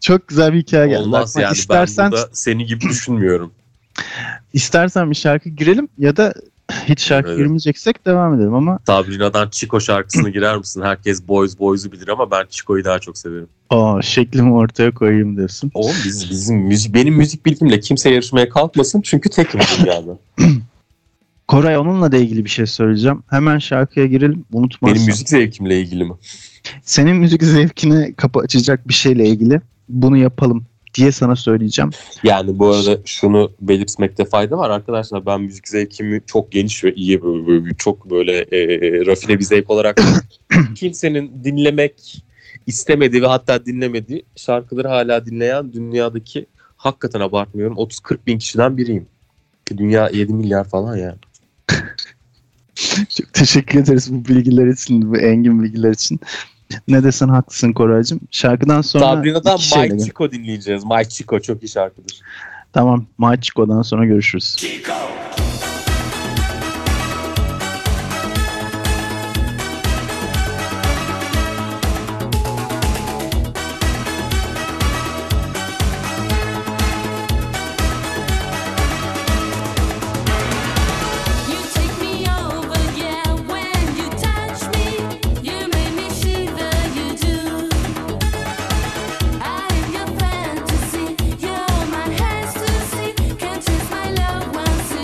Çok güzel bir hikaye geldi. Olmaz yani ben burada senin gibi düşünmüyorum. İstersen bir şarkı girelim ya da hiç şarkı girmeyeceksek devam edelim ama. Sabrina'dan Chico şarkısını girer misin? Herkes Boys Boys'u bilir ama ben Chico'yu daha çok severim. Aa, şeklimi ortaya koyayım diyorsun. Oğlum benim müzik bilgimle kimse yarışmaya kalkmasın çünkü tek müzik geldi. Koray, onunla da ilgili bir şey söyleyeceğim. Hemen şarkıya girelim, unutmazsan. Benim müzik zevkimle ilgili mi? Senin müzik zevkini kapı açacak bir şeyle ilgili bunu yapalım diye sana söyleyeceğim. Yani bu arada şunu belirtmekte fayda var arkadaşlar. Ben müzik zevkimi çok geniş ve iyi, çok böyle rafine bir zevk olarak kimsenin dinlemek istemediği ve hatta dinlemediği şarkıları hala dinleyen dünyadaki, hakikaten abartmıyorum, 30-40 bin kişiden biriyim. Dünya 7 milyar falan yani. Çok teşekkür ederiz bu bilgiler için, bu engin bilgiler için. Ne desen haklısın Koraycığım. Şarkıdan sonra Sabrina'dan My Chico dinleyeceğiz. My Chico çok iyi şarkıdır. Tamam, My Chico'dan sonra görüşürüz. Chico. Once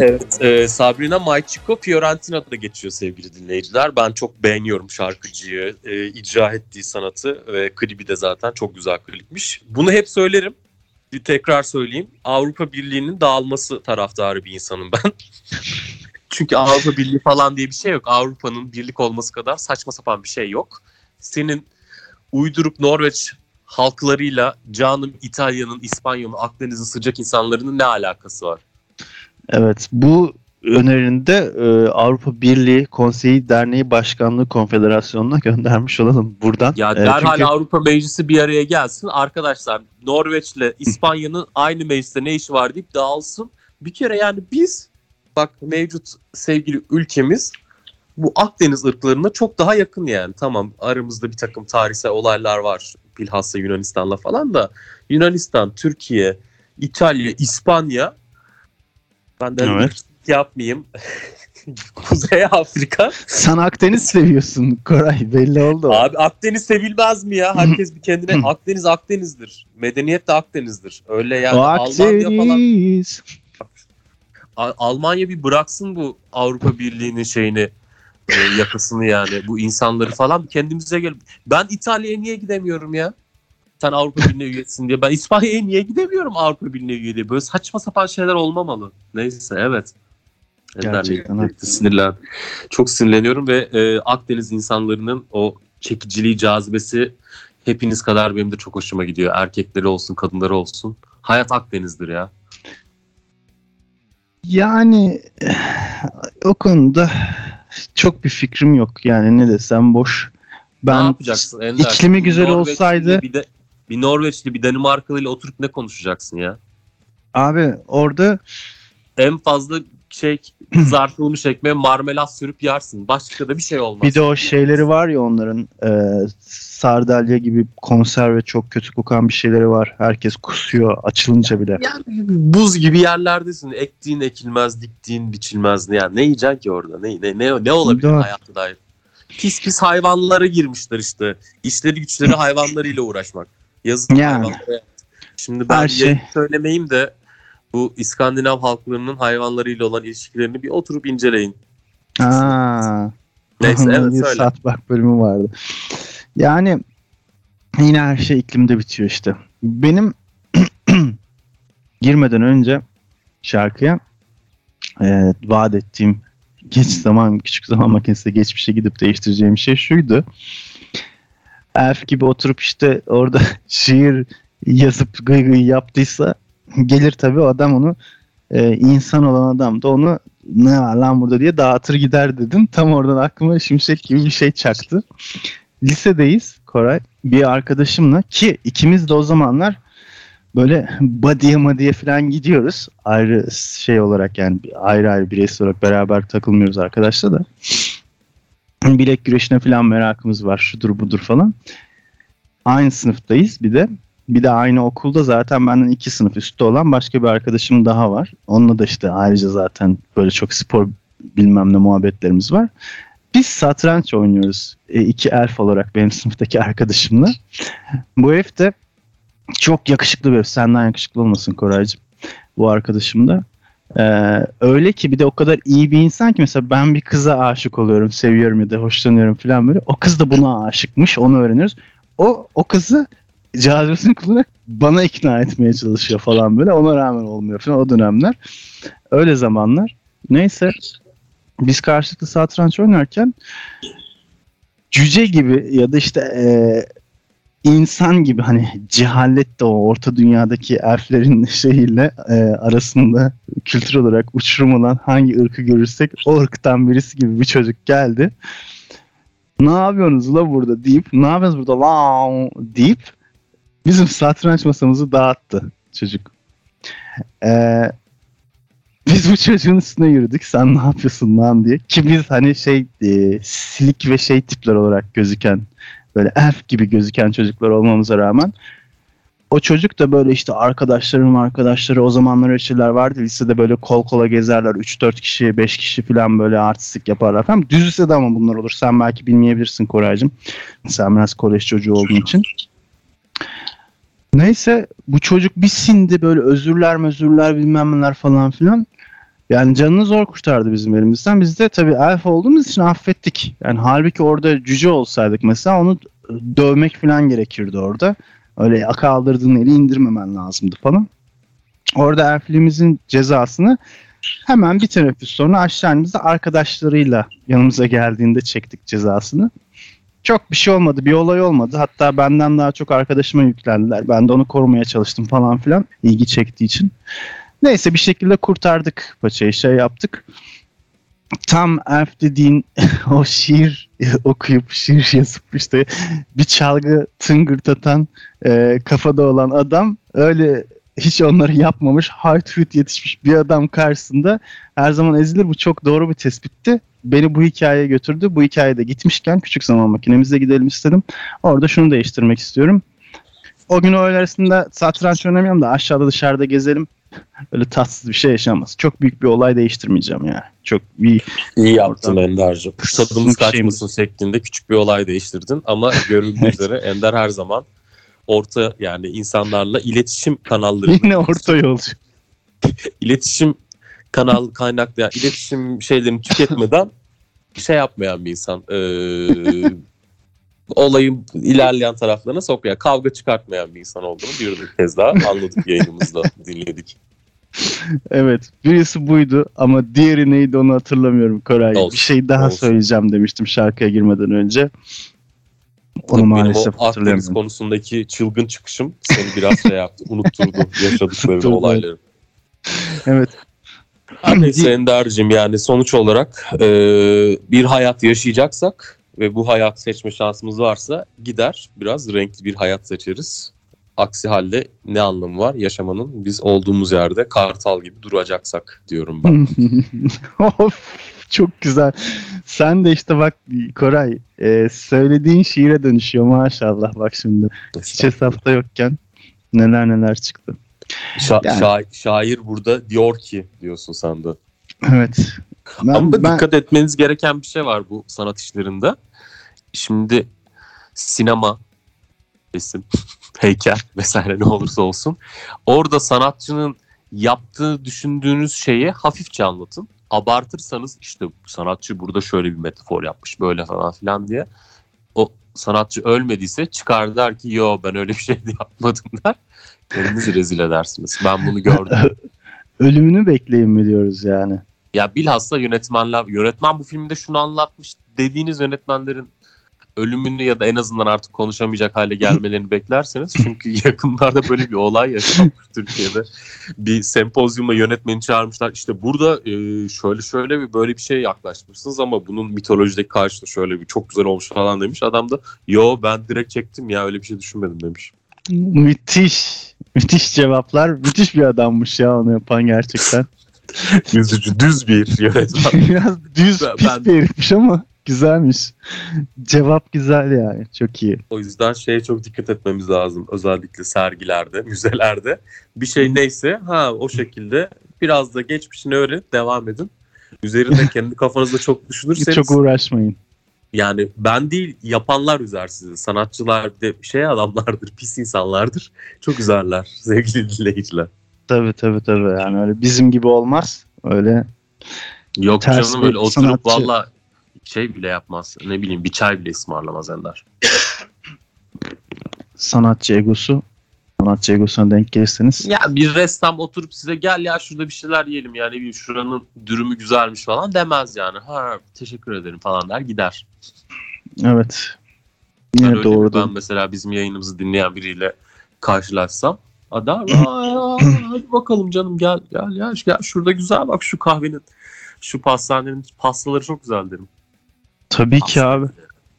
Evet. Sabrina Mayçiko Fiorentina'da geçiyor sevgili dinleyiciler. Ben çok beğeniyorum şarkıcıyı, icra ettiği sanatı ve klibi de zaten çok güzel klipmiş. Bunu hep söylerim. Bir tekrar söyleyeyim. Avrupa Birliği'nin dağılması taraftarı bir insanım ben. Çünkü Avrupa Birliği falan diye bir şey yok. Avrupa'nın birlik olması kadar saçma sapan bir şey yok. Senin uydurup Norveç halklarıyla canım İtalya'nın, İspanya'nın, Akdeniz'in sıcak insanlarının ne alakası var? Evet, bu önerinde Avrupa Birliği Konseyi Derneği Başkanlığı Konfederasyonu'na göndermiş olalım buradan. Ya derhal çünkü... Avrupa Meclisi bir araya gelsin. Arkadaşlar Norveç'le İspanya'nın aynı mecliste ne işi var deyip dağılsın. Bir kere yani biz bak mevcut sevgili ülkemiz bu Akdeniz ırklarına çok daha yakın yani. Tamam aramızda bir takım tarihsel olaylar var. Bilhassa Yunanistan'la falan da Yunanistan, Türkiye, İtalya, İspanya. Ben de evet. Yapmayayım. Kuzey Afrika. Sen Akdeniz seviyorsun Koray, belli oldu. Abi Akdeniz sevilmez mi ya? Herkes bir kendine Akdeniz Akdeniz'dir. Medeniyet de Akdeniz'dir. Öyle yani Akdeniz. Almanya falan. Almanya bir bıraksın bu Avrupa Birliği'nin şeyini, yakasını yani. Bu insanları falan kendimize gel. Ben İtalya'ya niye gidemiyorum ya? Sen Avrupa Birliği'ne üyesin diye. Ben İspanya'ya niye gidemiyorum Avrupa Birliği'ne üye diye. Böyle saçma sapan şeyler olmamalı. Neyse evet. Gerçekten. Sinirlen. Çok sinirleniyorum ve Akdeniz insanlarının o çekiciliği, cazibesi hepiniz kadar benim de çok hoşuma gidiyor. Erkekleri olsun, kadınları olsun. Hayat Akdeniz'dir ya. Yani o konuda çok bir fikrim yok. Yani ne desem boş. Ben ne yapacaksın? İklimi güzel Norveçli olsaydı... Bir Norveçli, bir Danimarkalı ile oturup ne konuşacaksın ya? Abi orada... En fazla şey kızartılmış ekmeğe marmelat sürüp yersin. Başka da bir şey olmaz. Bir de o şeyleri var ya onların... sardalya gibi konserve çok kötü kokan bir şeyleri var. Herkes kusuyor açılınca bile. Yani buz gibi yerlerdesin. Ektiğin ekilmez, diktiğin biçilmez. Yani ne yiyeceksin ki orada? Ne olabilir hayatta dair? Pis hayvanlara girmişler işte. İşleri güçleri hayvanlarıyla uğraşmak. Yazık yani. Hayvanlara. Şimdi ben söylemeyeyim de bu İskandinav halklarının hayvanlarıyla olan ilişkilerini bir oturup inceleyin. Neyse evet söyle. Saat bak bölümü vardı. Yani yine her şey iklimde bitiyor işte. Benim girmeden önce şarkıya vaat ettiğim küçük zaman makinesinde geçmişe gidip değiştireceğim şey şuydu. Elf gibi oturup işte orada şiir yazıp gıygıyı yaptıysa gelir tabii o adam onu insan olan adam da onu ne var lan burada diye dağıtır gider dedim. Tam oradan aklıma şimşek gibi bir şey çaktı. Lisedeyiz Koray bir arkadaşımla ki ikimiz de o zamanlar böyle body'ye falan gidiyoruz. Ayrı şey olarak yani ayrı bireysel olarak beraber takılmıyoruz arkadaşla da. Bilek güreşine falan merakımız var. Şudur budur falan. Aynı sınıftayız bir de. Bir de aynı okulda zaten benden 2 sınıf üstte olan başka bir arkadaşım daha var. Onunla da işte ayrıca zaten böyle çok spor bilmem ne muhabbetlerimiz var. Biz satranç oynuyoruz. 2 elf olarak benim sınıftaki arkadaşımla. Bu herif de çok yakışıklı bir herif. Senden yakışıklı olmasın Koraycığım. Bu arkadaşım da. Öyle ki bir de o kadar iyi bir insan ki mesela ben bir kıza aşık oluyorum, seviyorum ya da hoşlanıyorum falan böyle. O kız da buna aşıkmış. Onu öğreniyoruz. O kızı cazibesini kullanarak bana ikna etmeye çalışıyor falan böyle. Ona rağmen olmuyor falan o dönemler. Öyle zamanlar. Neyse. Biz karşılıklı satranç oynarken cüce gibi ya da işte insan gibi hani cehalet de o Orta Dünya'daki elflerin şeyiyle arasında kültür olarak uçurum olan hangi ırkı görürsek o ırktan birisi gibi bir çocuk geldi. Ne yapıyorsunuz la burada deyip ne yapıyorsunuz burada la deyip bizim satranç masamızı dağıttı çocuk. Biz bu çocuğun üstüne yürüdük. Sen ne yapıyorsun lan diye. Ki biz hani silik ve tipler olarak gözüken böyle elf gibi gözüken çocuklar olmamıza rağmen o çocuk da böyle işte arkadaşları o zamanlar şeyler vardı. Lisede böyle kol kola gezerler. 3-4 kişi, 5 kişi falan böyle artistik yaparlar falan. Düz lisede ama bunlar olur. Sen belki bilmeyebilirsin Koraycığım. Sen biraz kolej çocuğu olduğun için. Neyse bu çocuk bir sindi böyle özürler bilmem neler falan filan. Yani canını zor kurtardı bizim elimizden. Biz de tabii elf olduğumuz için affettik. Yani halbuki orada cüce olsaydık mesela onu dövmek falan gerekirdi orada. Öyle kaldırdığın eli indirmemen lazımdı falan. Orada elfliğimizin cezasını hemen bir teneffüs sonra aşağımızda arkadaşlarıyla yanımıza geldiğinde çektik cezasını. Çok bir şey olmadı, bir olay olmadı. Hatta benden daha çok arkadaşıma yüklendiler. Ben de onu korumaya çalıştım falan filan, ilgi çektiği için. Neyse bir şekilde kurtardık paçayı, şey yaptık. Tam elf dediğin o şiir okuyup şiir yazıp işte bir çalgı tıngırtatan kafada olan adam öyle hiç onları yapmamış hard fruit yetişmiş bir adam karşısında her zaman ezilir. Bu çok doğru bir tespitti. Beni bu hikayeye götürdü. Bu hikayede gitmişken küçük zaman makinemizle gidelim istedim. Orada şunu değiştirmek istiyorum. O gün öğle arasında satranç oynamayalım da aşağıda dışarıda gezelim. Öyle tatsız bir şey yaşanmaz. Çok büyük bir olay değiştirmeyeceğim yani. Çok bir iyi yaptın Ender'cığım. Tadımız kaçmasın şeklinde küçük bir olay değiştirdin ama görüldüğü üzere Ender her zaman orta yani insanlarla iletişim kanalları. Yine orta yolcu. İletişim kanal kaynaklı yani iletişim şeylerini tüketmeden şey yapmayan bir insan. Olayın ilerleyen taraflarına sokmayan, kavga çıkartmayan bir insan olduğunu bir kez daha anladık yayınımızda, dinledik. Evet, birisi buydu ama diğeri neydi onu hatırlamıyorum Koray. Olsun, bir şey daha söyleyeceğim demiştim şarkıya girmeden önce. Onu maalesef hatırlayamıyorum. Akdeniz konusundaki çılgın çıkışım seni biraz şey yaptı, unutturdu yaşadıkları olayları. Evet. Neyse Ender'cim yani sonuç olarak bir hayat yaşayacaksak ve bu hayat seçme şansımız varsa gider biraz renkli bir hayat seçeriz. Aksi halde ne anlamı var yaşamanın? Biz olduğumuz yerde kartal gibi duracaksak diyorum ben. Of, çok güzel. Sen de işte bak Koray söylediğin şiire dönüşüyor maşallah bak şimdi. Hiç hesapta yokken neler neler çıktı. Yani. Şair burada diyor ki diyorsun sen de. Evet. Ama dikkat etmeniz gereken bir şey var bu sanat işlerinde. Şimdi sinema, resim, heykel vesaire ne olursa olsun. Orada sanatçının yaptığı düşündüğünüz şeye hafifçe anlatın. Abartırsanız işte sanatçı burada şöyle bir metafor yapmış böyle falan filan diye. O sanatçı ölmediyse çıkar der ki yo ben öyle bir şey de yapmadım der. Kendinizi rezil edersiniz. Ben bunu gördüm. Ölümünü bekleyin mi diyoruz yani? Ya bilhassa yönetmen bu filmde şunu anlatmış dediğiniz yönetmenlerin ölümünü ya da en azından artık konuşamayacak hale gelmelerini beklerseniz. Çünkü yakınlarda böyle bir olay yaşanmış Türkiye'de. Bir sempozyuma yönetmeni çağırmışlar. İşte burada şöyle bir böyle bir şeye yaklaşmışsınız ama bunun mitolojideki karşılığı şöyle bir çok güzel olmuş falan demiş. Adam da yo ben direkt çektim ya öyle bir şey düşünmedim demiş. Müthiş cevaplar. Müthiş bir adammış ya onu yapan gerçekten. Yüzücü düz bir yönetmen. Biraz düz pis bir herifmiş ama güzelmiş. Cevap güzel yani. Çok iyi. O yüzden şeye çok dikkat etmemiz lazım. Özellikle sergilerde, müzelerde. Bir şey neyse o şekilde biraz da geçmişini öğrenip devam edin. Üzerinde kendi kafanızda çok düşünürseniz. Çok uğraşmayın. Yani ben değil yapanlar üzer sizi. Sanatçılar de adamlardır, pis insanlardır. Çok üzerler sevgili dinleyiciler. Tabii yani öyle bizim gibi olmaz öyle. Yok canım öyle oturup valla şey bile yapmaz ne bileyim bir çay bile ısmarlamaz Ender. Sanatçı egosuna denk gelirseniz. Ya bir ressam oturup size gel ya şurada bir şeyler yiyelim yani bir şuranın dürümü güzelmiş falan demez yani. Ha teşekkür ederim falan der gider. Evet. Yani doğru. Ben mesela bizim yayınımızı dinleyen biriyle karşılaşsam. Adam hadi bakalım canım gel şurada güzel bak şu kahvenin şu pastanenin pastaları çok güzel derim. Tabii pasta ki abi de.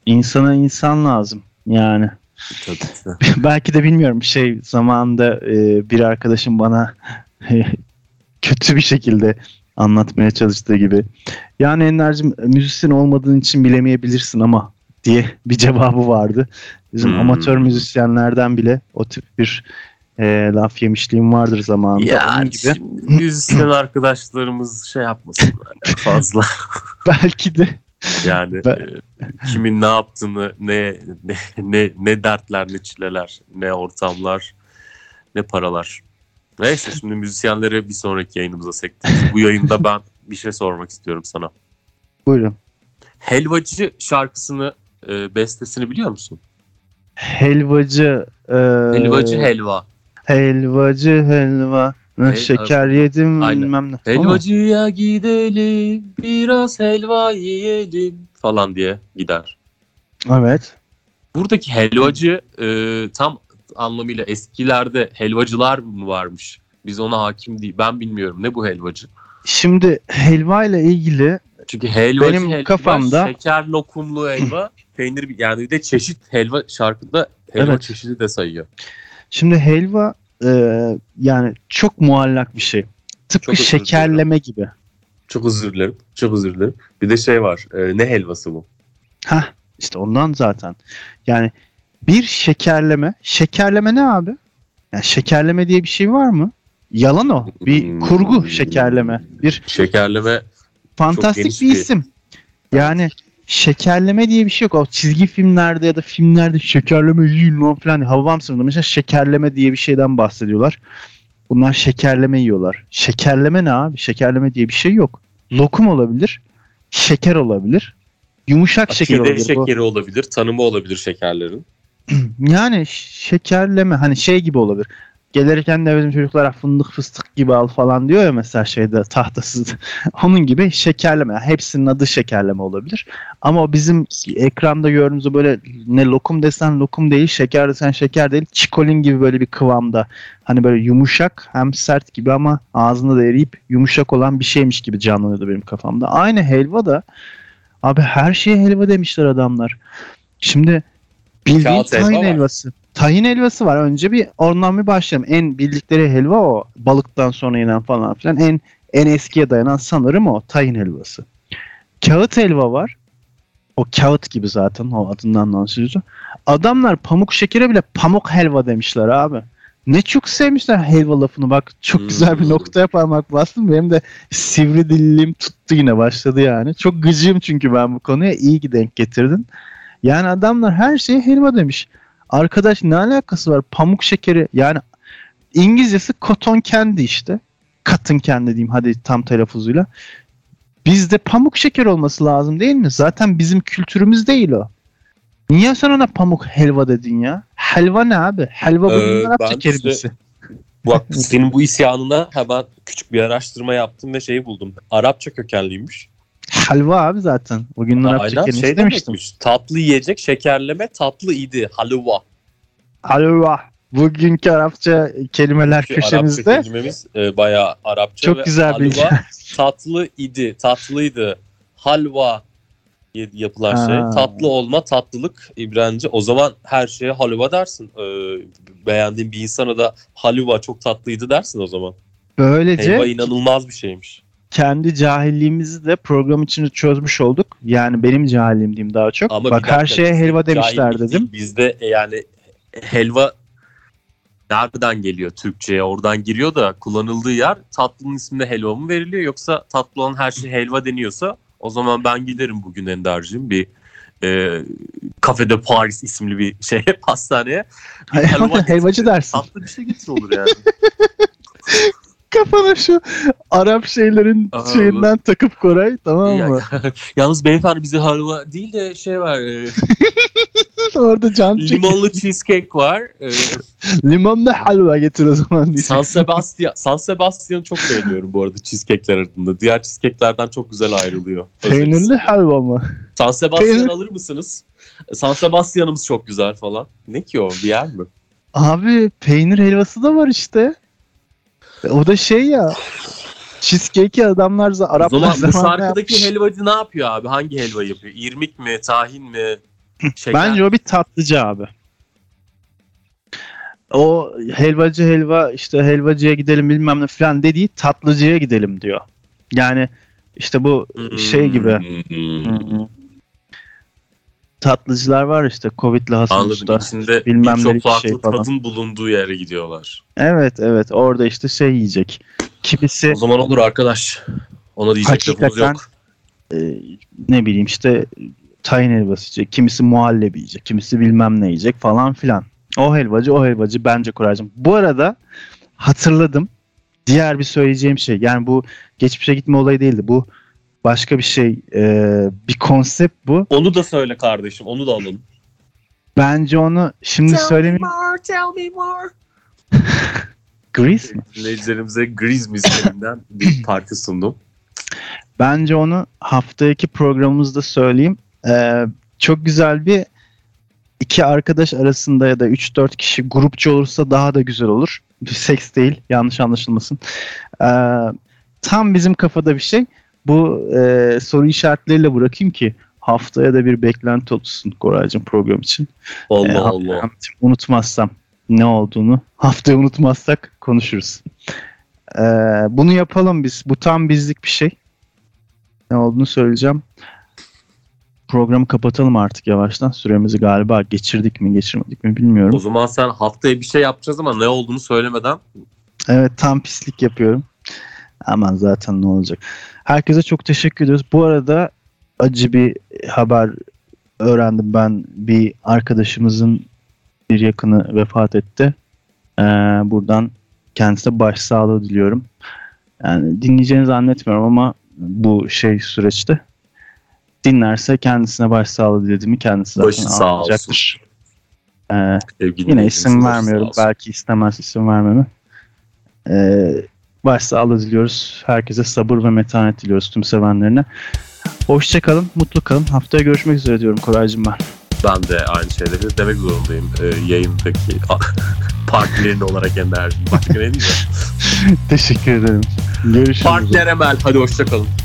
İnsana insan lazım yani. Tabii. Belki de bilmiyorum zamanında bir arkadaşım bana kötü bir şekilde anlatmaya çalıştığı gibi. Yani Ender'cim müzisyen olmadığın için bilemeyebilirsin ama diye bir cevabı vardı. Bizim amatör müzisyenlerden bile o tip bir laf yemişliğim vardır zamanında. Yani müzisyen arkadaşlarımız yapmasınlar fazla. Belki de. Yani kimin ne yaptığını, ne dertler, ne çileler, ne ortamlar, ne paralar. Neyse, şimdi müzisyenleri bir sonraki yayınımıza sektik. Bu yayında ben bir şey sormak istiyorum sana. Buyurun. Helvacı şarkısını, bestesini biliyor musun? Helvacı helva. Şeker yedim, aynen, bilmem ne. Helvacıya gidelim, biraz helva yiyelim falan diye gider. Evet. Buradaki helvacı tam anlamıyla eskilerde helvacılar mı varmış? Biz ona hakim değil. Ben bilmiyorum. Ne bu helvacı? Şimdi helva ile ilgili, çünkü helvacı, benim helva, kafamda şeker lokumlu helva, peynir, yani de çeşit helva, şarkıda helva evet, çeşidi de sayıyor. Şimdi helva yani çok muallak bir şey. Tıpkı şekerleme gibi. Çok özür dilerim. Bir de şey var. Ne helvası bu? Hah, işte ondan zaten. Yani bir şekerleme. Şekerleme ne abi? Yani şekerleme diye bir şey var mı? Yalan o. Bir kurgu şekerleme. Bir şekerleme fantastik bir isim. Yani şekerleme diye bir şey yok. O çizgi filmlerde ya da filmlerde şekerleme yiyin falan, havam sınırında mesela şekerleme diye bir şeyden bahsediyorlar. Bunlar şekerleme yiyorlar. Şekerleme ne abi? Şekerleme diye bir şey yok. Lokum olabilir. Şeker olabilir. Yumuşak akide şeker olabilir. Akide şekeri olabilir. Tanımı olabilir şekerlerin. Yani şekerleme hani şey gibi olabilir. Gelirken de bizim çocuklar fındık fıstık gibi al falan diyor ya mesela şeyde, tahtasız. Onun gibi şekerleme. Yani hepsinin adı şekerleme olabilir. Ama bizim ekranda gördüğümüz böyle ne lokum desen lokum değil, şeker desen şeker değil. Çikolin gibi böyle bir kıvamda. Hani böyle yumuşak, hem sert gibi ama ağzında da eriyip yumuşak olan bir şeymiş gibi canlanıyordu benim kafamda. Aynı helva da abi, her şeye helva demişler adamlar. Şimdi bildiğin tahin helvası. Tahin helvası var. Önce bir oradan bir başlayalım. En bildikleri helva o. Balıktan sonra yenen falan filan. En eskiye dayanan sanırım o. Tahin helvası. Kağıt helva var. O kağıt gibi zaten. O adından anlaşılıyor. Adamlar pamuk şekere bile pamuk helva demişler abi. Ne çok sevmişler helva lafını. Bak çok güzel bir noktaya parmak bastım. Benim de sivri dilim tuttu yine, başladı yani. Çok gıcığım çünkü ben bu konuya. İyi ki denk getirdin. Yani adamlar her şeye helva demiş. Arkadaş ne alakası var? Pamuk şekeri, yani İngilizcesi cotton candy işte. Cotton candy diyeyim hadi tam telaffuzuyla. Bizde pamuk şeker olması lazım değil mi? Zaten bizim kültürümüz değil o. Niye sen ona pamuk helva dedin ya? Helva ne abi? Helva bunun Arap şekerisi. Bak senin bu isyanına hemen küçük bir araştırma yaptım ve şeyi buldum. Arapça kökenliymiş. Helva abi zaten. O günün Arapça kelimesi şey demiştim. Tatlı yiyecek, şekerleme, tatlı idi. Halva. Halva. Bugünkü Arapça kelimeler çünkü köşemizde. Arapça kelimemiz bayağı Arapça. Çok güzel bir halva. Tatlı idi. Tatlıydı. Halva yapılan şey. Tatlı olma, tatlılık İbranice. O zaman her şeye halva dersin. Beğendiğin bir insana da halva çok tatlıydı dersin o zaman. Böylece. Helva inanılmaz bir şeymiş. Kendi cahilliğimizi de program için çözmüş olduk. Yani benim cahilliğim diyeyim daha çok. Ama bak her şeye helva demişler dedim. Bizde yani helva nereden geliyor Türkçe'ye? Oradan giriyor da kullanıldığı yer, tatlının isminde helva mı veriliyor? Yoksa tatlı olan her şey helva deniyorsa o zaman ben giderim bugün Ender'cığım bir Kafede Paris isimli bir şeye, pastaneye. Bir helvacı dersin. Tatlı bir şey getir olur yani. Kafana şu Arap şeylerin şeyinden takıp Koray, tamam mı? Yalnız beyefendi bize halva değil de şey var. Orada can çekiyor. Limonlu cheesecake var. Limonlu halva getir o zaman diye. Sans Sebastian'ı çok beğeniyorum bu arada cheesecake'ler arasında. Diğer cheesecake'lerden çok güzel ayrılıyor. Peynirli halva mı? Sans Sebastian alır mısınız? Sans Sebastian'ımız çok güzel falan. Ne ki o, bir yer mi? Abi peynir helvası da var işte. O da şey ya, cheesecake'i adamlar Araplar zamanında yapmış. Bu şarkıdaki helvacı ne yapıyor abi? Hangi helva yapıyor? İrmik mi? Tahin mi? Şeker. Bence o bir tatlıcı abi. O helvacı helva işte helvacıya gidelim bilmem ne falan dediği tatlıcıya gidelim diyor. Yani işte bu şey gibi. Tatlıcılar var işte Covid'le Hasan'da bilmem ne çok farklı şey falan. Tadın bulunduğu yere gidiyorlar. Evet orada işte şey yiyecek. Kimisi o zaman olur arkadaş. Ona diyecek lafımız yok. Ne bileyim işte tayin helvası yiyecek. Kimisi muhallebi yiyecek. Kimisi bilmem ne yiyecek falan filan. O helvacı bence Koraycığım. Bu arada hatırladım. Diğer bir söyleyeceğim şey, yani bu geçmişe gitme olayı değildi. Bu başka bir şey, bir konsept bu. Onu da söyle kardeşim, onu da alalım. Bence onu şimdi söylemeyeyim. Tell me more. Grease mi? Dinleyicilerimize Grease müziklerinden bir parça sundum. Bence onu haftaki programımızda söyleyeyim. Çok güzel bir iki arkadaş arasında ya da 3-4 kişi grupça olursa daha da güzel olur. Seks değil, yanlış anlaşılmasın. Tam bizim kafada bir şey. Bu soru işaretleriyle bırakayım ki haftaya da bir beklenti olsun Koraycığım program için. Allah Allah. Unutmazsam ne olduğunu, haftaya unutmazsak konuşuruz. Bunu yapalım biz. Bu tam bizlik bir şey. Ne olduğunu söyleyeceğim. Programı kapatalım artık yavaştan. Süremizi galiba geçirdik mi geçirmedik mi bilmiyorum. O zaman sen haftaya bir şey yapacağız ama ne olduğunu söylemeden. Evet, tam pislik yapıyorum. Aman zaten ne olacak. Herkese çok teşekkür ediyoruz. Bu arada acı bir haber öğrendim ben. Bir arkadaşımızın bir yakını vefat etti. Buradan kendisine başsağlığı diliyorum. Yani dinleyeceğini zannetmiyorum ama bu şey süreçte. Dinlerse kendisine başsağlığı dilediğimi kendisi zaten anlayacaktır. Yine isim vermiyorum. Belki istemez isim vermemi. Başsağlığı diliyoruz. Herkese sabır ve metanet diliyoruz, tüm sevenlerine. Hoşçakalın, mutlu kalın. Haftaya görüşmek üzere diyorum Koraycığım ben. Ben de aynı şeyleri demek zorundayım. Yayındaki partnerin olarak enerji. Başka ne diyeceğim? Teşekkür ederim. Görüşürüz. Partner Emel. Hadi hoşçakalın.